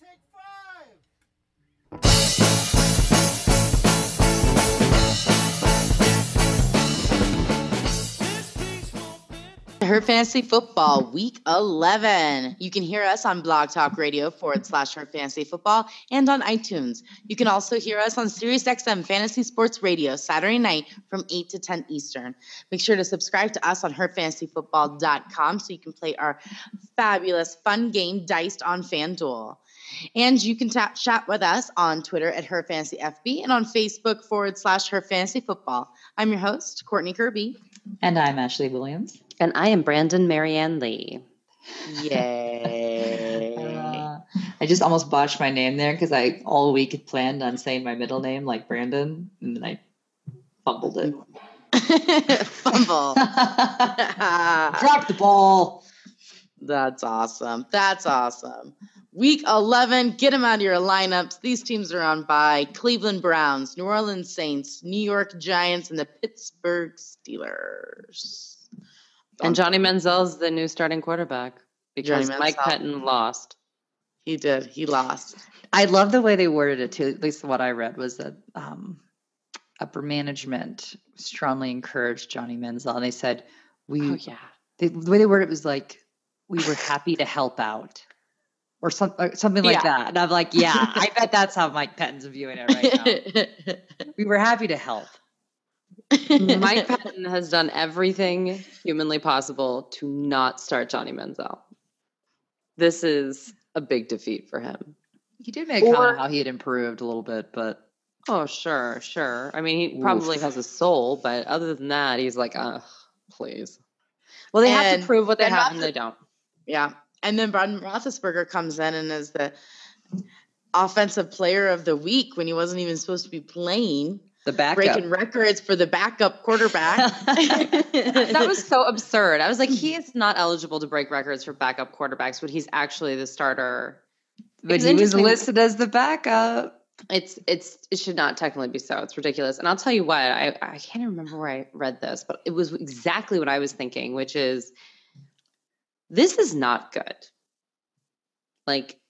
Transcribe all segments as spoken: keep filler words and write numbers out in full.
take five. Hurt Fantasy Football, Week eleven. You can hear us on Blog Talk Radio forward slash Hurt Fantasy Football and on iTunes. You can also hear us on SiriusXM Fantasy Sports Radio Saturday night from eight to ten Eastern. Make sure to subscribe to us on hurt fantasy football dot com so you can play our fabulous fun game Diced on FanDuel. And you can tap, chat with us on Twitter at HerFantasyFB and on Facebook forward slash HerFantasyFootball. I'm your host, Courtney Kirby. And I'm Ashley Williams. And I am Brandon Marianne Lee. Yay. uh, I just almost botched my name there because I all week had planned on saying my middle name like Brandon, and then I fumbled it. Fumble. Drop the ball. That's awesome. That's awesome. Week eleven, get them out of your lineups. These teams are on bye. Cleveland Browns, New Orleans Saints, New York Giants, and the Pittsburgh Steelers. And Johnny Manziel's the new starting quarterback because Mike Pettin lost. He did. He lost. I love the way they worded it, too. At least what I read was that um, upper management strongly encouraged Johnny Manziel. And they said, we, oh, yeah. They, the way they worded it was like, we were happy to help out. Or something, something like yeah. that. And I'm like, yeah, I bet that's how Mike Pettin's viewing it right now. We were happy to help. Mike Pettin has done everything humanly possible to not start Johnny Manziel. This is a big defeat for him. He did make or, comment how he had improved a little bit, but. Oh, sure, sure. I mean, he oof. probably has a soul, but other than that, he's like, ugh, please. Well, they and, have to prove what they and have, and they don't. Yeah. And then Brian Roethlisberger comes in and is the offensive player of the week when he wasn't even supposed to be playing. The backup. Breaking records for the backup quarterback. That was so absurd. I was like, he is not eligible to break records for backup quarterbacks, but he's actually the starter. But he was listed as the backup. It's it's it should not technically be so. It's ridiculous. And I'll tell you what, I, I can't remember where I read this, but it was exactly what I was thinking, which is, this is not good. Like,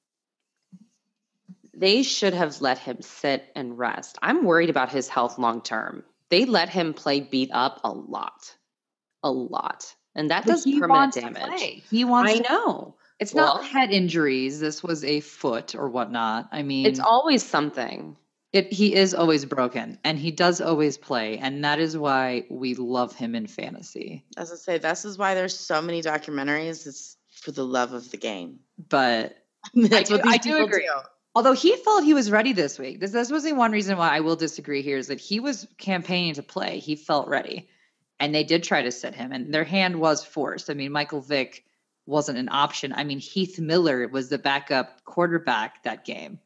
they should have let him sit and rest. I'm worried about his health long-term. They let him play beat up a lot, a lot. And that does permanent damage. He wants I know. It's well, not head injuries. This was a foot or whatnot. I mean, it's always something. It, he is always broken, and he does always play, and that is why we love him in fantasy. As I say, this is why there's so many documentaries. It's for the love of the game. But that's I do, what these I do agree. Do. Although he felt he was ready this week. This, this was the one reason why I will disagree here is that he was campaigning to play. He felt ready, and they did try to sit him, and their hand was forced. I mean, Michael Vick wasn't an option. I mean, Heath Miller was the backup quarterback that game.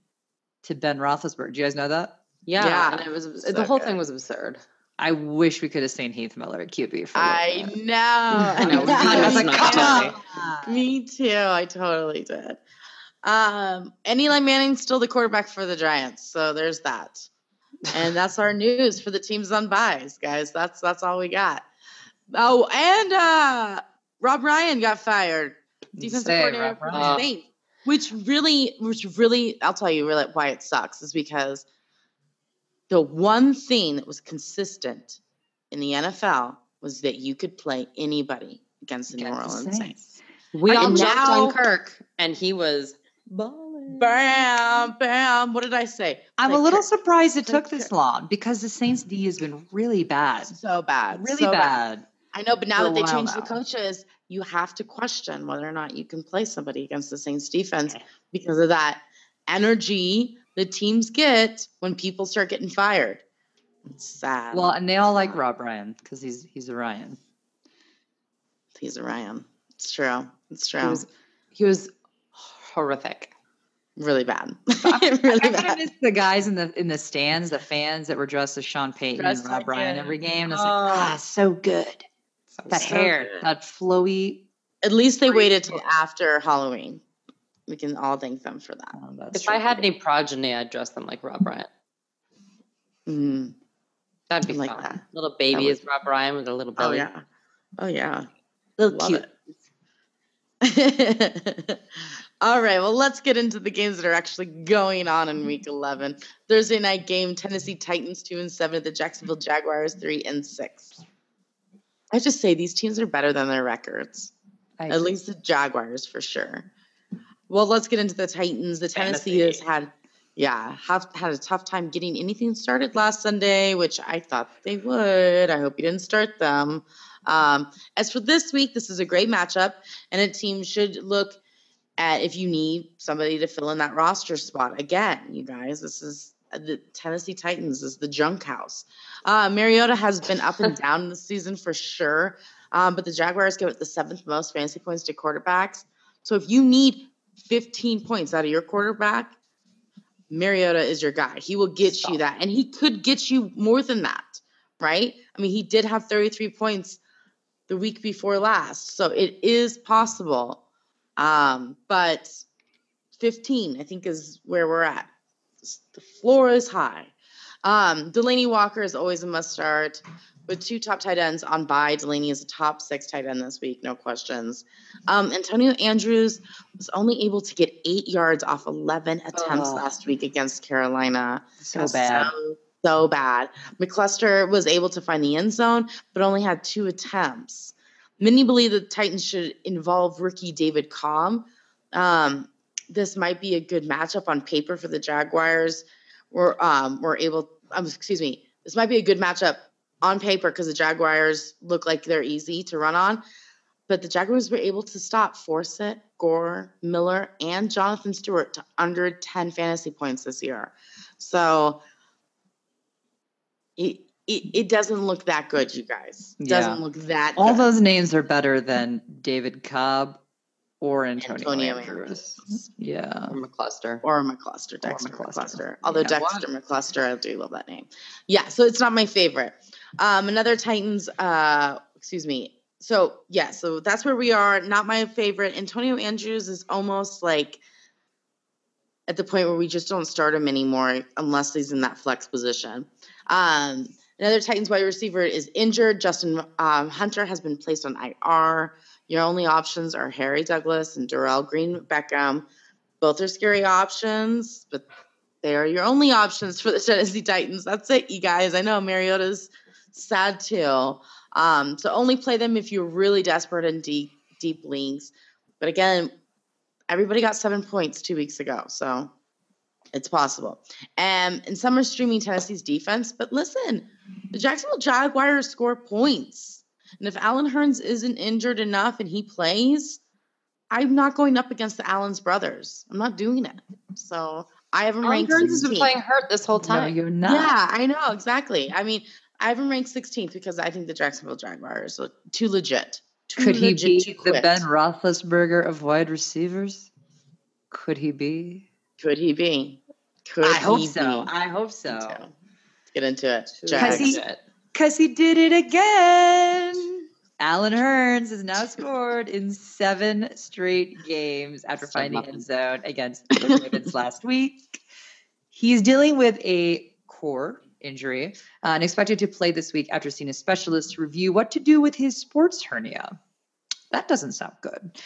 To Ben Roethlisberger. Do you guys know that? Yeah. yeah. And it was so the whole good. thing was absurd. I wish we could have seen Heath Miller at Q B for a I know. I know. I was like, come on. Me too. I totally did. Um, and Eli Manning's still the quarterback for the Giants. So there's that. And that's our news for the teams on buys, guys. That's that's all we got. Oh, and uh, Rob Ryan got fired. Defensive coordinator for the Saints. Which really, which really, I'll tell you really why it sucks is because the one thing that was consistent in the N F L was that you could play anybody against the New Orleans Saints. We all jumped on Kirk, and he was balling. Bam, bam. What did I say? I'm a little surprised it took this long because the Saints D has been really bad. So bad. Really bad. I know, but now that they changed the coaches, you have to question whether or not you can play somebody against the Saints defense because of that energy the teams get when people start getting fired. It's sad. Well, and they all like Rob Ryan because he's he's a Ryan. He's a Ryan. It's true. It's true. He was, he was horrific. Really bad. really I, I bad. Miss the guys in the in the stands, the fans that were dressed as Sean Payton dressed and Rob like Ryan it. every game. It's oh. like, ah, so good. That so hair, good. that flowy. At least they waited till after Halloween. We can all thank them for that. Oh, if true. I had any progeny, I'd dress them like Rob Ryan. Mm. That'd be like fun. That. Little baby would... is Rob Ryan with a little belly. Oh, yeah. Oh, yeah. Little Love cute. All right, well, let's get into the games that are actually going on in Week eleven. Thursday night game, Tennessee Titans two and seven, the Jacksonville Jaguars three and six. I just say these teams are better than their records. I At do. least the Jaguars for sure. Well, let's get into the Titans. The Tennessee, Tennessee. has had yeah, have, had a tough time getting anything started last Sunday, which I thought they would. I hope you didn't start them. Um, as for this week, this is a great matchup, and a team should look at if you need somebody to fill in that roster spot. Again, you guys, this is the Tennessee Titans. This is the junk house. Uh, Mariota has been up and down this season for sure, um, but the Jaguars give it the seventh most fantasy points to quarterbacks. So if you need fifteen points out of your quarterback, Mariota is your guy. He will get Stop. you that, and he could get you more than that, right? I mean, he did have thirty-three points the week before last, so it is possible. Um, but fifteen, I think, is where we're at. The floor is high. Um, Delaney Walker is always a must start. With two top tight ends on bye, Delaney is a top six tight end this week, no questions. Um, Antonio Andrews was only able to get eight yards off eleven attempts oh. last week against Carolina. So bad. So, so bad. McCluster was able to find the end zone, but only had two attempts. Many believe the Titans should involve rookie David Cobb. Um, this might be a good matchup on paper for the Jaguars. We're, um, we're able um, – excuse me. This might be a good matchup on paper because the Jaguars look like they're easy to run on. But the Jaguars were able to stop Forsett, Gore, Miller, and Jonathan Stewart to under ten fantasy points this year. So it, it, it doesn't look that good, you guys. It doesn't yeah. look that All good. Those names are better than David Cobb or Antonio, Antonio Andrews. Andrews. Yeah. Or McCluster. Or McCluster. Dexter or McCluster. McCluster. Although yeah, Dexter what? McCluster, I do love that name. Yeah, so it's not my favorite. Um, another Titans, uh, excuse me. So, yeah, so that's where we are. Not my favorite. Antonio Andrews is almost like at the point where we just don't start him anymore unless he's in that flex position. Um, another Titans wide receiver is injured. Justin um, Hunter has been placed on I R. Your only options are Harry Douglas and Darrell Green Beckham. Both are scary options, but they are your only options for the Tennessee Titans. That's it, you guys. I know Mariota's sad too. Um, so only play them if you're really desperate in deep, deep leagues. But again, everybody got seven points two weeks ago, so it's possible. Um, and some are streaming Tennessee's defense, but listen, the Jacksonville Jaguars score points. And if Allen Hurns isn't injured enough and he plays, I'm not going up against the Allen's brothers. I'm not doing it. So I haven't Allen ranked Hurns has been playing hurt this whole time. No, you're not. Yeah, I know. Exactly. I mean, I haven't ranked sixteenth because I think the Jacksonville Jaguars are too legit. Too Could legit he be the Ben Roethlisberger of wide receivers? Could he be? Could he be? Could I he hope be? so. I hope so. Let's get into it. Jags. Because he did it again. Allen Hurns has now scored in seven straight games after so finding end zone against the Ravens last week. He's dealing with a core injury uh, and expected to play this week after seeing a specialist review what to do with his sports hernia. That doesn't sound good.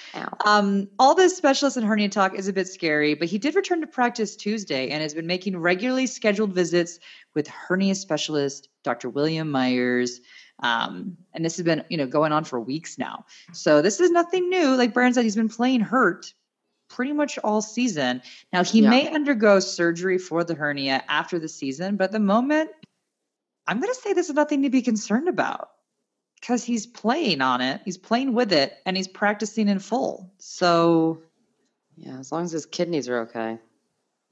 Um, all this specialist and hernia talk is a bit scary, but he did return to practice Tuesday and has been making regularly scheduled visits with hernia specialist Doctor William Myers. Um, and this has been, you know, going on for weeks now. So this is nothing new. Like Brandon said, he's been playing hurt pretty much all season. Now he yeah. may undergo surgery for the hernia after the season, but at the moment, I'm going to say this is nothing to be concerned about. Because he's playing on it. He's playing with it, and he's practicing in full. So, yeah, as long as his kidneys are okay.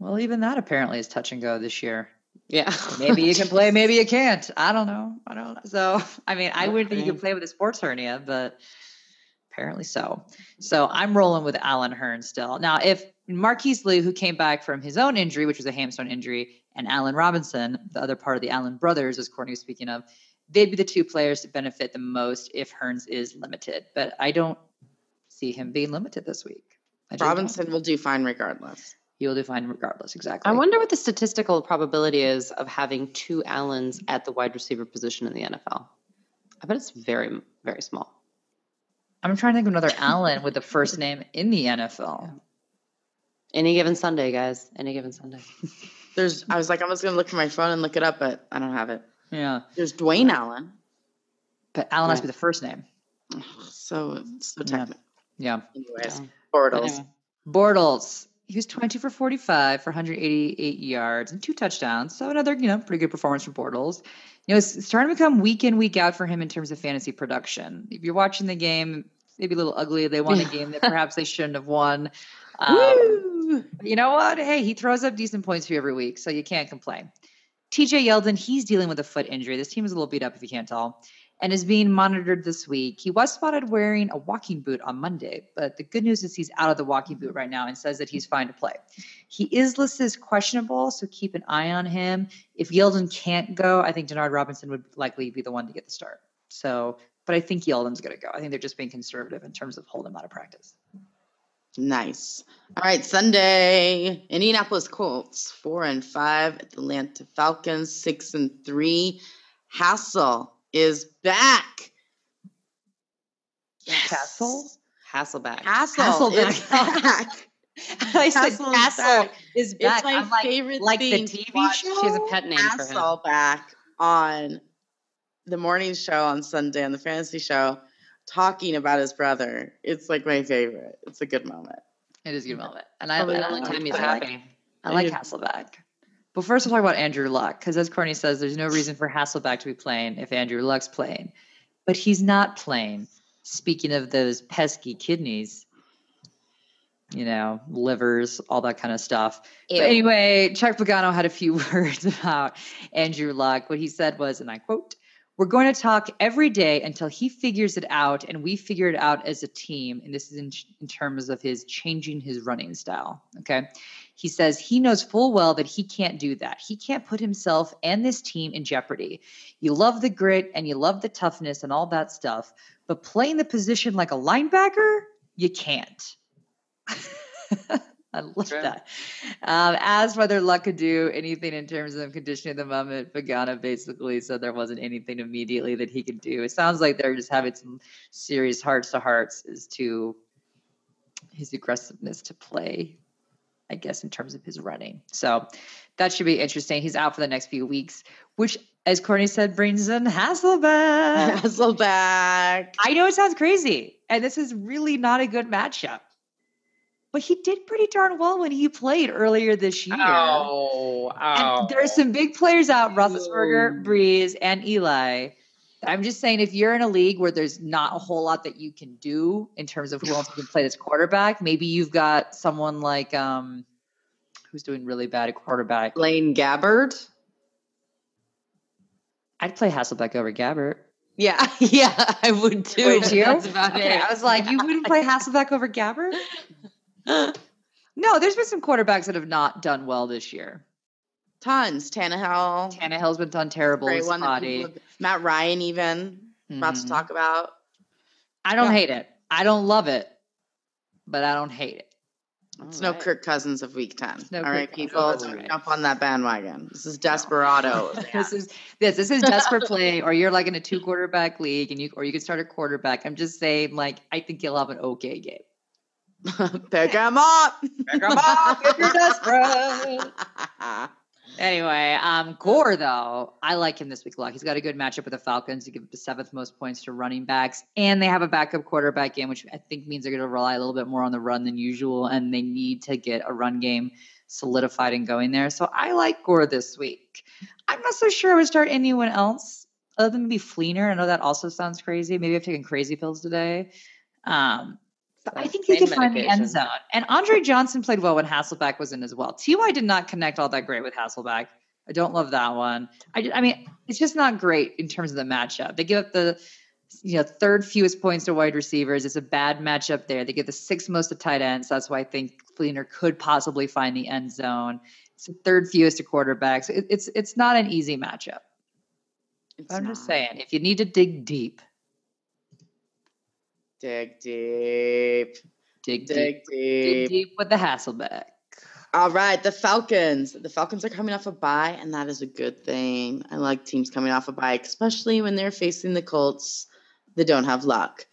Well, even that apparently is touch and go this year. Yeah. Maybe you can play, maybe you can't. I don't know. I don't know. So, I mean, I okay. wouldn't think you could play with a sports hernia, but apparently so. So I'm rolling with Allen Hurns still. Now, if Marquise Lee, who came back from his own injury, which was a hamstring injury, and Allen Robinson, the other part of the Allen brothers, as Courtney was speaking of, they'd be the two players to benefit the most if Hurns is limited. But I don't see him being limited this week. Robinson don't. will do fine regardless. He will do fine regardless, exactly. I wonder what the statistical probability is of having two Allens at the wide receiver position in the N F L. I bet it's very, very small. I'm trying to think of another Allen with the first name in the N F L. Yeah. Any given Sunday, guys. Any given Sunday. There's. I was like, I was going to look for my phone and look it up, but I don't have it. Yeah. There's Dwayne yeah. Allen. But Allen yeah. has to be the first name. So, so technical. Yeah. yeah. Anyways, yeah. Bortles. Anyway. Bortles. He was twenty-two for forty-five for one hundred eighty-eight yards and two touchdowns. So another, you know, pretty good performance for Bortles. You know, it's starting to become week in, week out for him in terms of fantasy production. If you're watching the game, maybe a little ugly. They won a game that perhaps they shouldn't have won. Um, you know what? Hey, he throws up decent points for you every week, so you can't complain. T J Yeldon, he's dealing with a foot injury. This team is a little beat up, if you can't tell, and is being monitored this week. He was spotted wearing a walking boot on Monday, but the good news is he's out of the walking boot right now and says that he's fine to play. He is listed as questionable, so keep an eye on him. If Yeldon can't go, I think Denard Robinson would likely be the one to get the start. So, but I think Yeldon's going to go. I think they're just being conservative in terms of holding him out of practice. Nice. All right, Sunday, Indianapolis Colts, four and five, Atlanta Falcons, six and three. Hassel is back. Yes. Hassel? Hasselbeck. Hassel is back. I said Hassel is back. It's my I'm favorite like, thing. Like the T V show? She has a pet name Hassel for him. Hasselbeck on the morning show on Sunday on the fantasy show. Talking about his brother. It's like my favorite. It's a good moment. It is a good moment. And I, I like time he's happy. I like Hasselbeck. But first we'll talk about Andrew Luck, because as Courtney says, there's no reason for Hasselbeck to be playing if Andrew Luck's playing. But he's not playing. Speaking of those pesky kidneys, you know, livers, all that kind of stuff. Ew. But anyway, Chuck Pagano had a few words about Andrew Luck. What he said was, and I quote, "We're going to talk every day until he figures it out and we figure it out as a team." And this is in, in terms of his changing his running style. Okay. He says he knows full well that he can't do that. He can't put himself and this team in jeopardy. You love the grit and you love the toughness and all that stuff, but playing the position like a linebacker, you can't. I love True. that. Um, as whether Luck could do anything in terms of conditioning at the moment, Pagano basically said there wasn't anything immediately that he could do. It sounds like they're just having some serious hearts-to-hearts as to his aggressiveness to play, I guess, in terms of his running. So that should be interesting. He's out for the next few weeks, which, as Courtney said, brings in Hasselbeck. Hasselbeck. I know it sounds crazy, and this is really not a good matchup. But he did pretty darn well when he played earlier this year. Oh, oh. And there are some big players out, Roethlisberger, Breeze, and Eli. I'm just saying, if you're in a league where there's not a whole lot that you can do in terms of who else can play this quarterback, maybe you've got someone like um, who's doing really bad at quarterback. Blaine Gabbert. I'd play Hasselbeck over Gabbert. Yeah, yeah, I would too. Would you? That's about okay, it. I was like, you wouldn't play Hasselbeck over Gabbert? No, there's been some quarterbacks that have not done well this year. Tons. Tannehill. Tannehill's been done terrible. Great one that people, Matt Ryan even. Mm. About to talk about. I don't yeah. hate it. I don't love it, but I don't hate it. It's All no right. Kirk Cousins of week ten. No All Kirk right, people, don't right. jump on that bandwagon. This is desperado. No. this is this. This is desperate play, or you're like in a two quarterback league, and you or you can start a quarterback. I'm just saying, like, I think you'll have an okay game. Pick him up. Pick him up if you're desperate. Anyway, um, Gore, though, I like him this week a lot. He's got a good matchup with the Falcons. He gives up the seventh most points to running backs, and they have a backup quarterback game, which I think means they're going to rely a little bit more on the run than usual, and they need to get a run game solidified and going there. So I like Gore this week. I'm not so sure I would start anyone else other than maybe Fleener. I know that also sounds crazy. Maybe I've taken crazy pills today. Um, So I think you can find the end zone. And Andre Johnson played well when Hasselbeck was in as well. T Y did not connect all that great with Hasselbeck. I don't love that one. I, I mean, it's just not great in terms of the matchup. They give up the you know third fewest points to wide receivers. It's a bad matchup there. They give the sixth most to tight ends. So that's why I think Fleener could possibly find the end zone. It's the third fewest to quarterbacks. So it, it's it's not an easy matchup. I'm not. just saying, if you need to dig deep. Dig deep. Dig, dig deep. deep. Dig deep with the Hasselbeck. All right, the Falcons. The Falcons are coming off a bye, and that is a good thing. I like teams coming off a bye, especially when they're facing the Colts that don't have Luck.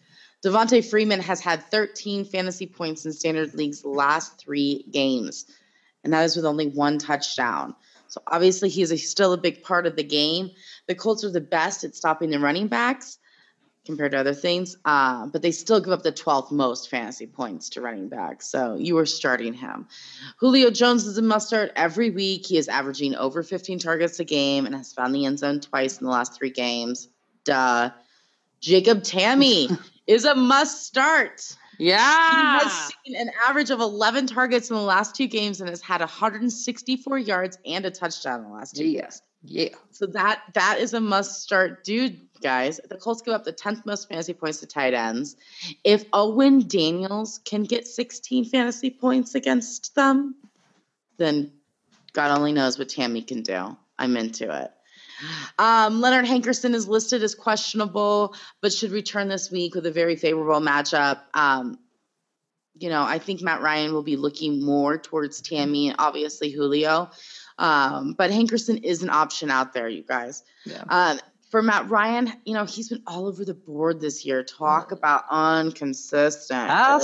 Devontae Freeman has had thirteen fantasy points in standard leagues last three games, and that is with only one touchdown. So obviously he's a, still a big part of the game. The Colts are the best at stopping the running backs compared to other things, uh, but they still give up the twelfth most fantasy points to running backs. So you are starting him. Julio Jones is a must start every week. He is averaging over fifteen targets a game and has found the end zone twice in the last three games. Duh. Jacob Tammy is a must start. Yeah. He has seen an average of eleven targets in the last two games and has had one hundred sixty-four yards and a touchdown in the last two yeah. games. Yeah. So that that is a must start dude, guys. The Colts give up the tenth most fantasy points to tight ends. If Owen Daniels can get sixteen fantasy points against them, then God only knows what Tammy can do. I'm into it. Um, Leonard Hankerson is listed as questionable, but should return this week with a very favorable matchup. Um, you know, I think Matt Ryan will be looking more towards Tammy and obviously Julio. Um, but Hankerson is an option out there, you guys. Yeah. Um, for Matt Ryan, you know, he's been all over the board this year. Talk about inconsistent. Uh,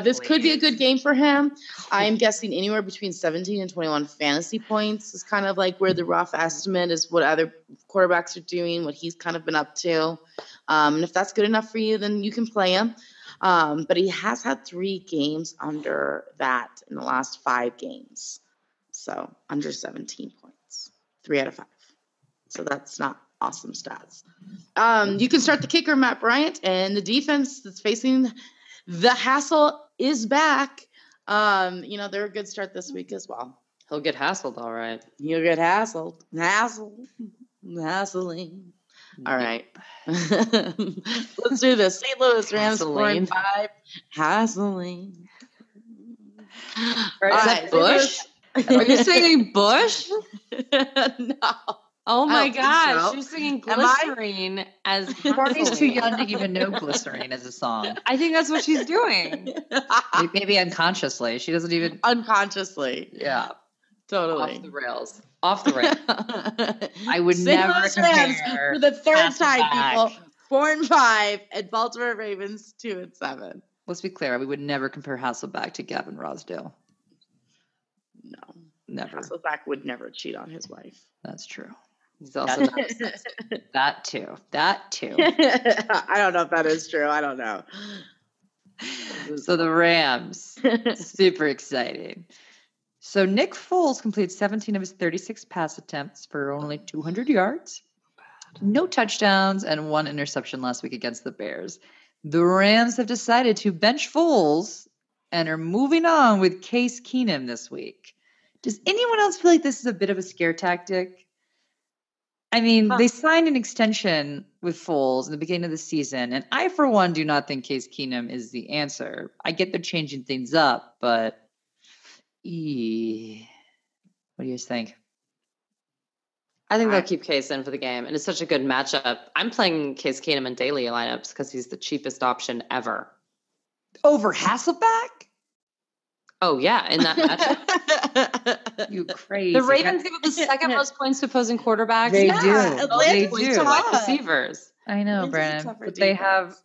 this Please. could be a good game for him. I'm guessing anywhere between seventeen and twenty-one fantasy points is kind of like where the rough estimate is what other quarterbacks are doing, what he's kind of been up to. Um, and if that's good enough for you, then you can play him. Um, but he has had three games under that in the last five games. So under seventeen points. Three out of five. So that's not awesome stats. Um, you can start the kicker, Matt Bryant, and the defense that's facing the hassle is back. Um, you know, they're a good start this week as well. He'll get hassled, all right. He'll get hassled. Hassled. Hassling. All right. Let's do this. Saint Louis Rams scoring five. Hassling. Right, all right. Bush? Are you singing Bush? No. Oh my gosh, so. You're singing Glycerine as Courtney's too young to even know Glycerine as a song. I think that's what she's doing. Maybe unconsciously. She doesn't even unconsciously. Yeah. Totally. Off the rails. Off the rails. I would Sing never compare. For the third time, back. people. Four and five at Baltimore Ravens two and seven. Let's be clear. We would never compare Hasselbeck to Gavin Rosdale. No, never. Hasselbeck would never cheat on his wife. That's true. He's also not obsessed. That too. That too. I don't know if that is true. I don't know. So the Rams, super exciting. So Nick Foles completed seventeen of his thirty-six pass attempts for only two hundred yards, no touchdowns, and one interception last week against the Bears. The Rams have decided to bench Foles and are moving on with Case Keenum this week. Does anyone else feel like this is a bit of a scare tactic? I mean, huh. they signed an extension with Foles in the beginning of the season, and I, for one, do not think Case Keenum is the answer. I get they're changing things up, but ee. what do you guys think? I think they'll I, keep Case in for the game, and it's such a good matchup. I'm playing Case Keenum in daily lineups because he's the cheapest option ever. Over Hasselbeck? Oh, yeah, in that matchup. You crazy. The Ravens give up the second most points to opposing quarterbacks. They yeah, do. Atlanta they do. To wide receivers. I know, Brandon. But they have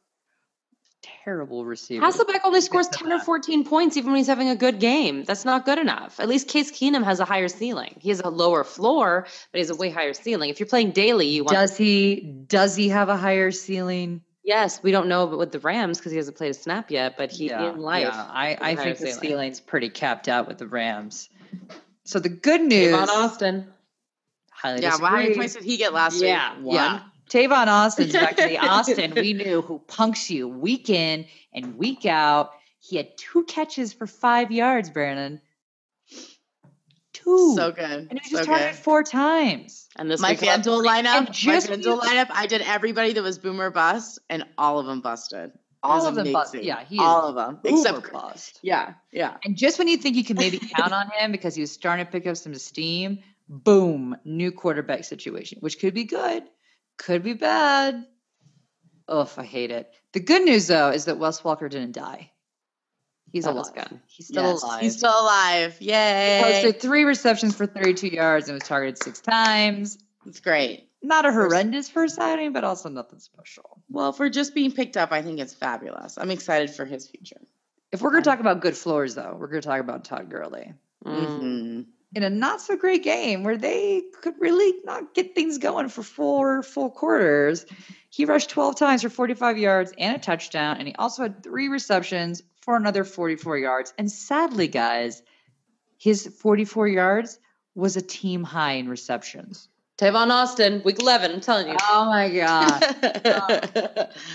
terrible receivers. Hasselbeck only scores ten or fourteen points even when he's having a good game. That's not good enough. At least Case Keenum has a higher ceiling. He has a lower floor, but he has a way higher ceiling. If you're playing daily, you want Does he does he have a higher ceiling? Yes, we don't know with the Rams because he hasn't played a snap yet, but he yeah, in life. Yeah. I, I think the ceiling's pretty capped out with the Rams. So the good news. Tavon Austin. Highly yeah, well, how many points did he get last yeah, week? One. Yeah, Tavon Austin's back to the Austin we knew who punks you week in and week out. He had two catches for five yards, Brandon. Ooh. So good. And it was just so targeted four times. And this my FanDuel lineup, just my FanDuel lineup, I did everybody that was boomer bust, and all of them busted. All of them busted. Yeah, he all of them except bust. Yeah, yeah. And just when you think you can maybe count on him because he was starting to pick up some steam, boom, new quarterback situation, which could be good, could be bad. Ugh, I hate it. The good news though is that Wes Walker didn't die. He's alive. He's still yes. alive. He's still alive. Yay. He posted three receptions for thirty-two yards and was targeted six times. That's great. Not a horrendous first outing, but also nothing special. Well, for just being picked up, I think it's fabulous. I'm excited for his future. If we're going to talk about good floors, though, we're going to talk about Todd Gurley. Mm-hmm. In a not-so-great game where they could really not get things going for four full quarters, he rushed twelve times for forty-five yards and a touchdown, and he also had three receptions for another forty-four yards. And sadly, guys, his forty-four yards was a team high in receptions. Tavon Austin, week eleven, I'm telling you. Oh, my God. um,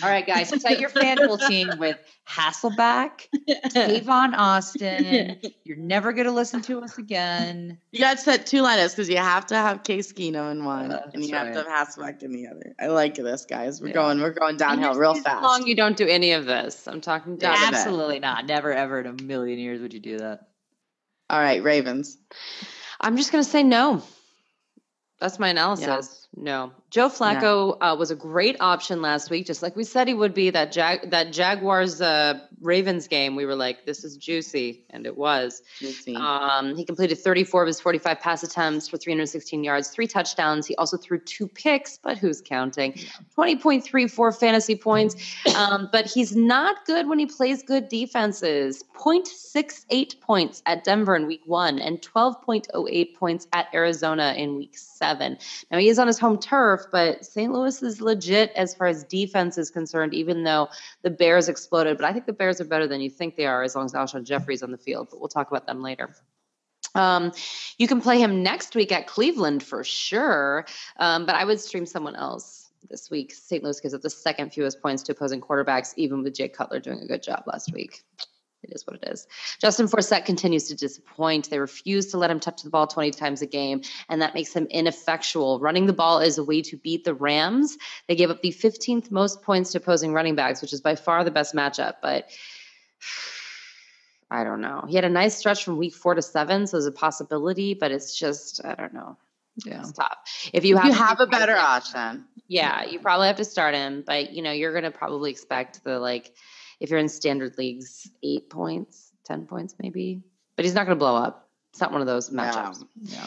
all right, guys, set your FanDuel team with Hasselbeck, Tavon Austin. You're never going to listen to us again. You got to set two lineups because you have to have Case Keenum in one, uh, and you right. have to have Hasselbeck in the other. I like this, guys. We're yeah. going We're going downhill real fast. As long you don't do any of this. I'm talking down yeah, absolutely not. Never, ever in a million years would you do that. All right, Ravens. I'm just going to say no. That's my analysis. Yes. No. Joe Flacco no. Uh, was a great option last week, just like we said he would be. That Jag- that Jaguars-Ravens uh, game, we were like, this is juicy, and it was. Um, he completed thirty-four of his forty-five pass attempts for three hundred sixteen yards, three touchdowns. He also threw two picks, but who's counting? Yeah. twenty point three four fantasy points. um, but he's not good when he plays good defenses. zero point six eight points at Denver in week one and twelve point zero eight points at Arizona in week seven. Now, he is on his home turf, but Saint Louis is legit as far as defense is concerned, even though the Bears exploded. But I think the Bears are better than you think they are, as long as Alshon Jeffrey's on the field. But we'll talk about them later. Um, you can play him next week at Cleveland for sure, um, but I would stream someone else this week. Saint Louis gives up the second fewest points to opposing quarterbacks, even with Jake Cutler doing a good job last week. It is what it is. Justin Forsett continues to disappoint. They refuse to let him touch the ball twenty times a game, and that makes him ineffectual. Running the ball is a way to beat the Rams. They gave up the fifteenth most points to opposing running backs, which is by far the best matchup, but I don't know. He had a nice stretch from week four to seven, so there's a possibility, but it's just, I don't know. Yeah. It's tough. If you have, you have a better option. Yeah, you probably have to start him, but, you know, you're going to probably expect the, like, if you're in standard leagues, eight points, ten points maybe. But he's not going to blow up. It's not one of those matchups. Yeah. Yeah.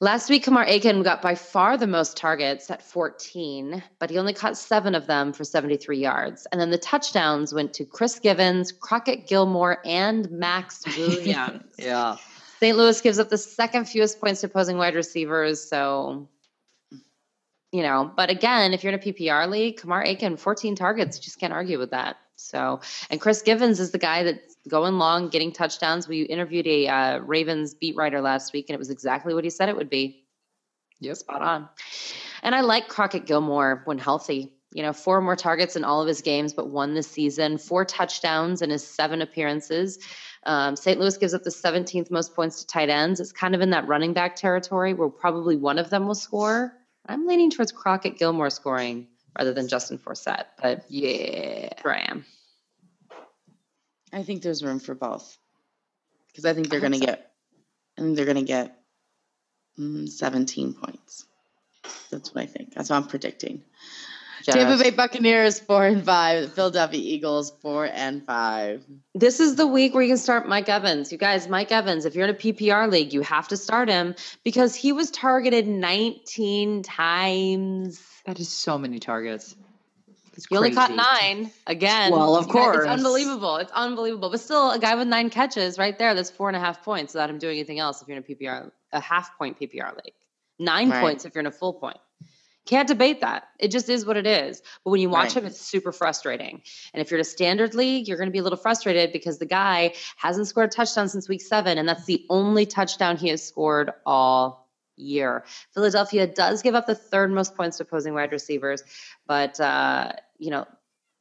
Last week, Kamar Aiken got by far the most targets at fourteen, but he only caught seven of them for seventy-three yards. And then the touchdowns went to Chris Givens, Crockett Gillmore, and Max Williams. Yeah. Saint Louis gives up the second fewest points to opposing wide receivers, so... You know, but again, if you're in a P P R league, Kamar Aiken, fourteen targets, you just can't argue with that. So, and Chris Givens is the guy that's going long, getting touchdowns. We interviewed a uh, Ravens beat writer last week, and it was exactly what he said it would be. Yep. Spot on. And I like Crockett Gillmore when healthy. You know, four more targets in all of his games, but one this season, four touchdowns in his seven appearances. Um, Saint Louis gives up the seventeenth most points to tight ends. It's kind of in that running back territory where probably one of them will score. I'm leaning towards Crockett Gillmore scoring rather than Justin Forsett, but yeah, I am. I think there's room for both because I think they're going to so. get, I think they're going to get mm, seventeen points. That's what I think. That's what I'm predicting. Generous. Tampa Bay Buccaneers four and five. The Philadelphia Eagles four and five. This is the week where you can start Mike Evans. You guys, Mike Evans, if you're in a P P R league, you have to start him because he was targeted nineteen times. That is so many targets. It's he crazy. Only caught nine again. Well, of course. It's unbelievable. It's unbelievable. But still, a guy with nine catches right there, that's four and a half points without him doing anything else if you're in a P P R, a half point P P R league. Nine right. points if you're in a full point. Can't debate that. It just is what it is. But when you watch right. him, it's super frustrating. And if you're in a standard league, you're going to be a little frustrated because the guy hasn't scored a touchdown since week seven, and that's the only touchdown he has scored all year. Philadelphia does give up the third most points to opposing wide receivers, but, uh, you know,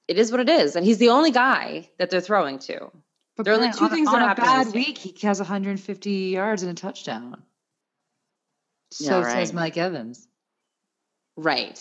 it is what it is. And he's the only guy that they're throwing to. But there are only two on things a, on that happen. On a bad week, he has one hundred fifty yards and a touchdown. So yeah, right. says Mike Evans. Right.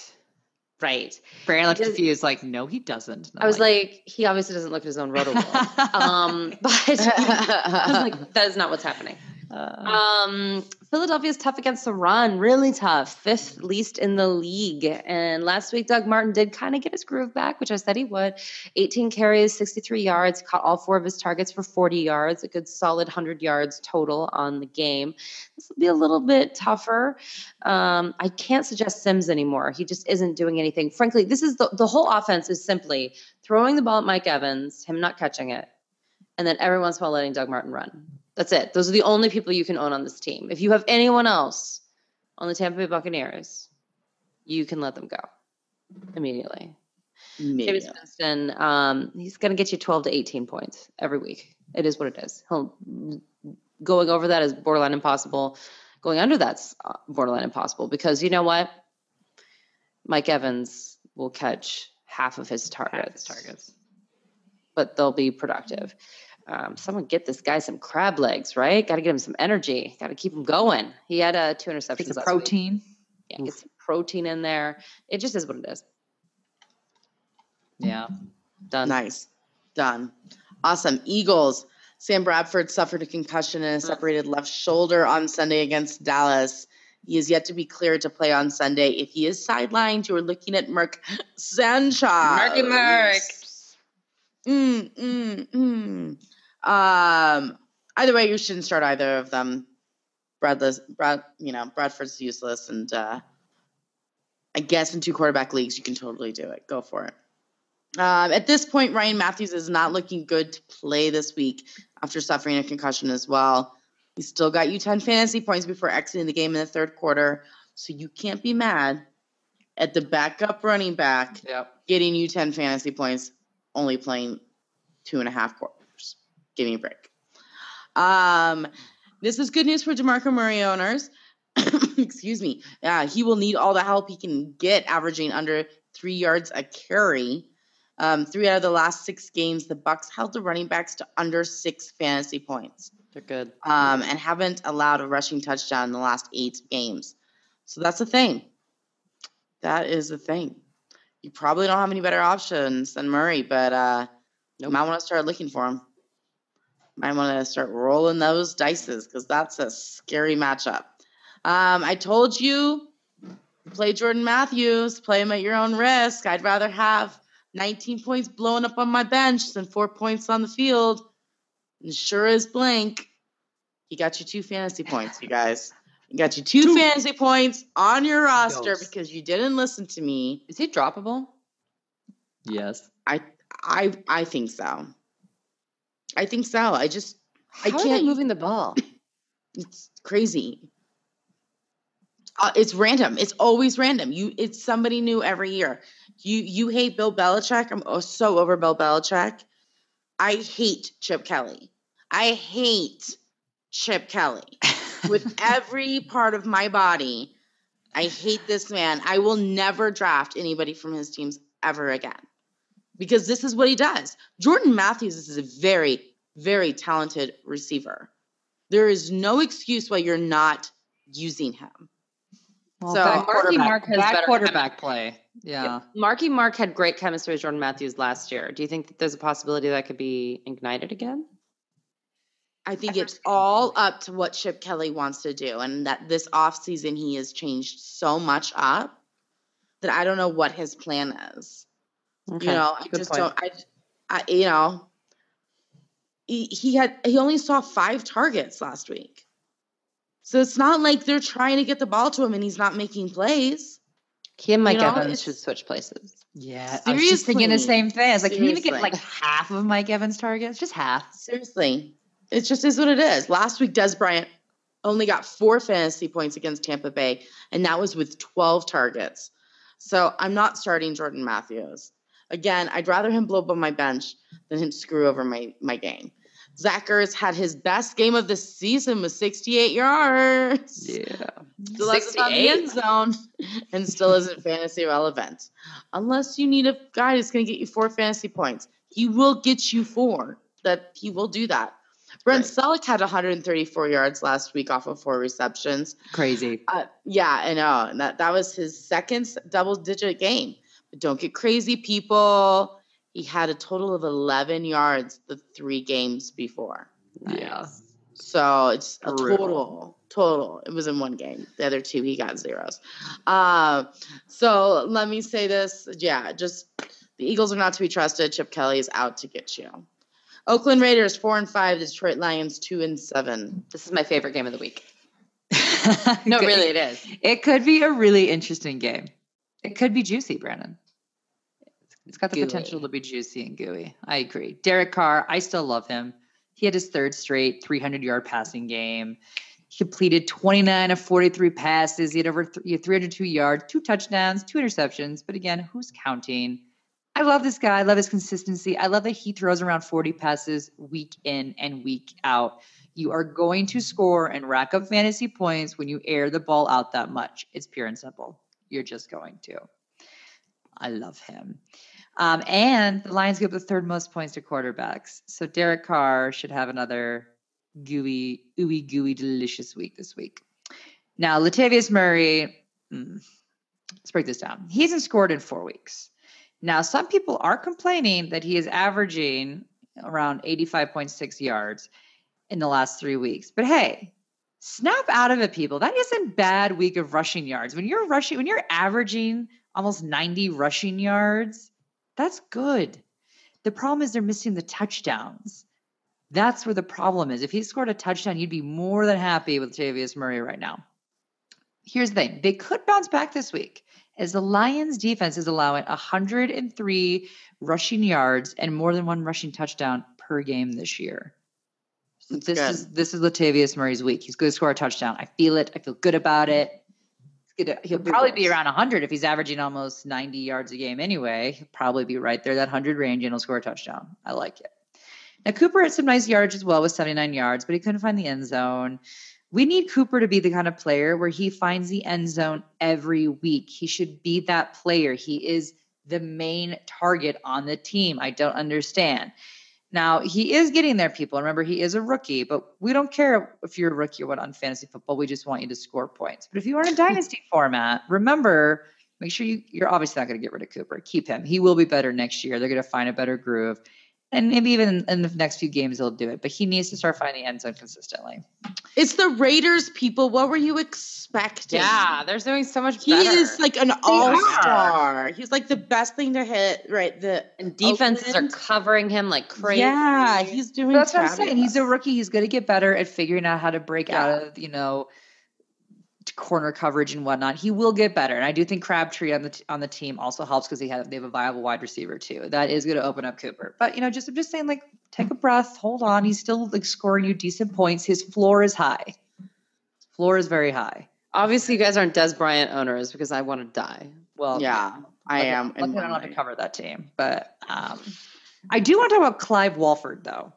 Right. Brian looked confused, like, no, he doesn't. I was like, like, he obviously doesn't look at his own roto world. um, but I was like, that is not what's happening. Uh, um, Philadelphia's tough against the run, really tough, fifth least in the league. And last week, Doug Martin did kind of get his groove back, which I said he would. eighteen carries, sixty-three yards, caught all four of his targets for forty yards, a good solid one hundred yards total on the game. This will be a little bit tougher. Um, I can't suggest Sims anymore. He just isn't doing anything. Frankly, this is the, the whole offense is simply throwing the ball at Mike Evans, him not catching it, and then every once in a while letting Doug Martin run. That's it. Those are the only people you can own on this team. If you have anyone else on the Tampa Bay Buccaneers, you can let them go immediately. Maybe. Winston, um, he's going to get you twelve to eighteen points every week. It is what it is. He'll, going over that is borderline impossible. Going under that's borderline impossible because you know what? Mike Evans will catch half of his targets. Half his targets. But they'll be productive. Um, someone get this guy some crab legs, right? Got to get him some energy. Got to keep him going. He had uh, two interceptions. Get some protein. Week. Yeah, Oof. Get some protein in there. It just is what it is. Yeah. Done. Nice. Done. Awesome. Eagles. Sam Bradford suffered a concussion and a separated left shoulder on Sunday against Dallas. He is yet to be cleared to play on Sunday. If he is sidelined, you are looking at Mark Sanchez. Marky Mark. Mm, mm, mm. Um, either way, you shouldn't start either of them. Bradless, Brad, you know, Bradford's useless, and uh, I guess in two quarterback leagues, you can totally do it. Go for it. Um, at this point, Ryan Matthews is not looking good to play this week after suffering a concussion as well. He still got you ten fantasy points before exiting the game in the third quarter, so you can't be mad at the backup running back yep. getting you ten fantasy points. Only playing two and a half quarters. Give me a break. Um, this is good news for DeMarco Murray owners. Excuse me. Uh, he will need all the help he can get, averaging under three yards a carry. Um, three out of the last six games, the Bucks held the running backs to under six fantasy points. They're good. Um, and haven't allowed a rushing touchdown in the last eight games. So that's the thing. That is the thing. You probably don't have any better options than Murray, but uh, nope. you might want to start looking for him. Might want to start rolling those dices because that's a scary matchup. Um, I told you, play Jordan Matthews. Play him at your own risk. I'd rather have nineteen points blowing up on my bench than four points on the field. And sure as blank, he got you two fantasy points, you guys. You got you two, two fantasy points on your roster Ghost. because you didn't listen to me. Is he droppable? Yes. I I I think so. I think so. I just How I can't are they moving the ball. It's crazy. Uh, it's random. It's always random. You it's somebody new every year. You you hate Bill Belichick. I'm oh, so over Bill Belichick. I hate Chip Kelly. I hate Chip Kelly. With every part of my body, I hate this man. I will never draft anybody from his teams ever again because this is what he does. Jordan Matthews is a very, very talented receiver. There is no excuse why you're not using him. Well, so back Marky Mark has better quarterback play. Yeah. yeah. Marky Mark had great chemistry with Jordan Matthews last year. Do you think that there's a possibility that could be ignited again? I think it's all up to what Chip Kelly wants to do, and that this offseason he has changed so much up that I don't know what his plan is. Okay. You know, I Good just point. don't. I, I, you know, he, he had he only saw five targets last week, so it's not like they're trying to get the ball to him and he's not making plays. He and Mike you know, Evans should switch places. Yeah, seriously. I was just thinking the same thing. I was like, seriously. Can you even get like half of Mike Evans' targets? Just half. Seriously. It just is what it is. Last week, Dez Bryant only got four fantasy points against Tampa Bay, and that was with twelve targets. So I'm not starting Jordan Matthews. Again, I'd rather him blow up on my bench than him screw over my, my game. Zach Ertz had his best game of the season with sixty-eight yards. Yeah. Still hasn't found the end zone and still isn't fantasy relevant. Unless you need a guy that's going to get you four fantasy points. He will get you four. That he will do that. Brent right. Selleck had one hundred thirty-four yards last week off of four receptions. Crazy. Uh, yeah, I know. And that, that was his second double-digit game. But don't get crazy, people. He had a total of eleven yards the three games before. Nice. Yeah. So it's a total, total. It was in one game. The other two, he got zeros. Uh, so let me say this. Yeah, just the Eagles are not to be trusted. Chip Kelly is out to get you. Oakland Raiders, four and five. Detroit Lions, two and seven. This is my favorite game of the week. No, really, it is. It could be a really interesting game. It could be juicy, Brandon. It's got the gooey. potential to be juicy and gooey. I agree. Derek Carr, I still love him. He had his third straight three hundred-yard passing game. He completed twenty-nine of forty-three passes. He had over three hundred two yards, two touchdowns, two interceptions. But again, who's counting? I love this guy. I love his consistency. I love that he throws around forty passes week in and week out. You are going to score and rack up fantasy points when you air the ball out that much. It's pure and simple. You're just going to. I love him. Um, and the Lions give up the third most points to quarterbacks. So Derek Carr should have another gooey, ooey, gooey, delicious week this week. Now, Latavius Murray, mm, let's break this down. He hasn't scored in four weeks. Now, some people are complaining that he is averaging around eighty-five point six yards in the last three weeks. But hey, snap out of it, people. That isn't a bad week of rushing yards. When you're rushing, when you're averaging almost ninety rushing yards, that's good. The problem is they're missing the touchdowns. That's where the problem is. If he scored a touchdown, you'd be more than happy with Latavius Murray right now. Here's the thing. They could bounce back this week as the Lions defense is allowing one hundred three rushing yards and more than one rushing touchdown per game this year. So this good. is this is Latavius Murray's week. He's going to score a touchdown. I feel it. I feel good about it. He'll probably be around one hundred if he's averaging almost ninety yards a game anyway. He'll probably be right there, that one hundred range, and he'll score a touchdown. I like it. Now, Cooper had some nice yards as well with seventy-nine yards, but he couldn't find the end zone. We need Cooper to be the kind of player where he finds the end zone every week. He should be that player. He is the main target on the team. I don't understand. Now, he is getting there, people. Remember, he is a rookie, but we don't care if you're a rookie or what on fantasy football. We just want you to score points. But if you are in a dynasty format, remember, make sure you, you're obviously not going to get rid of Cooper. Keep him. He will be better next year. They're going to find a better groove. And maybe even in the next few games, they'll do it. But he needs to start finding the end zone consistently. It's the Raiders, people. What were you expecting? Yeah, they're doing so much better. He is like an all-star. He's like the best thing to hit, right? The and defenses Oakland. are covering him like crazy. Yeah, he's doing That's fabulous. What I'm saying. He's a rookie. He's going to get better at figuring out how to break yeah. out of, you know, corner coverage and whatnot. He will get better. And I do think Crabtree on the t- on the team also helps because he have they have a viable wide receiver too. That is going to open up Cooper. But you know, just I'm just saying, like, take a breath, hold on. He's still like scoring you decent points. His floor is high. His floor is very high. Obviously, you guys aren't Dez Bryant owners because I want to die. Well, yeah, I luckily, am. Luckily, I don't have to cover that team. But um, I do want to talk about Clive Walford though.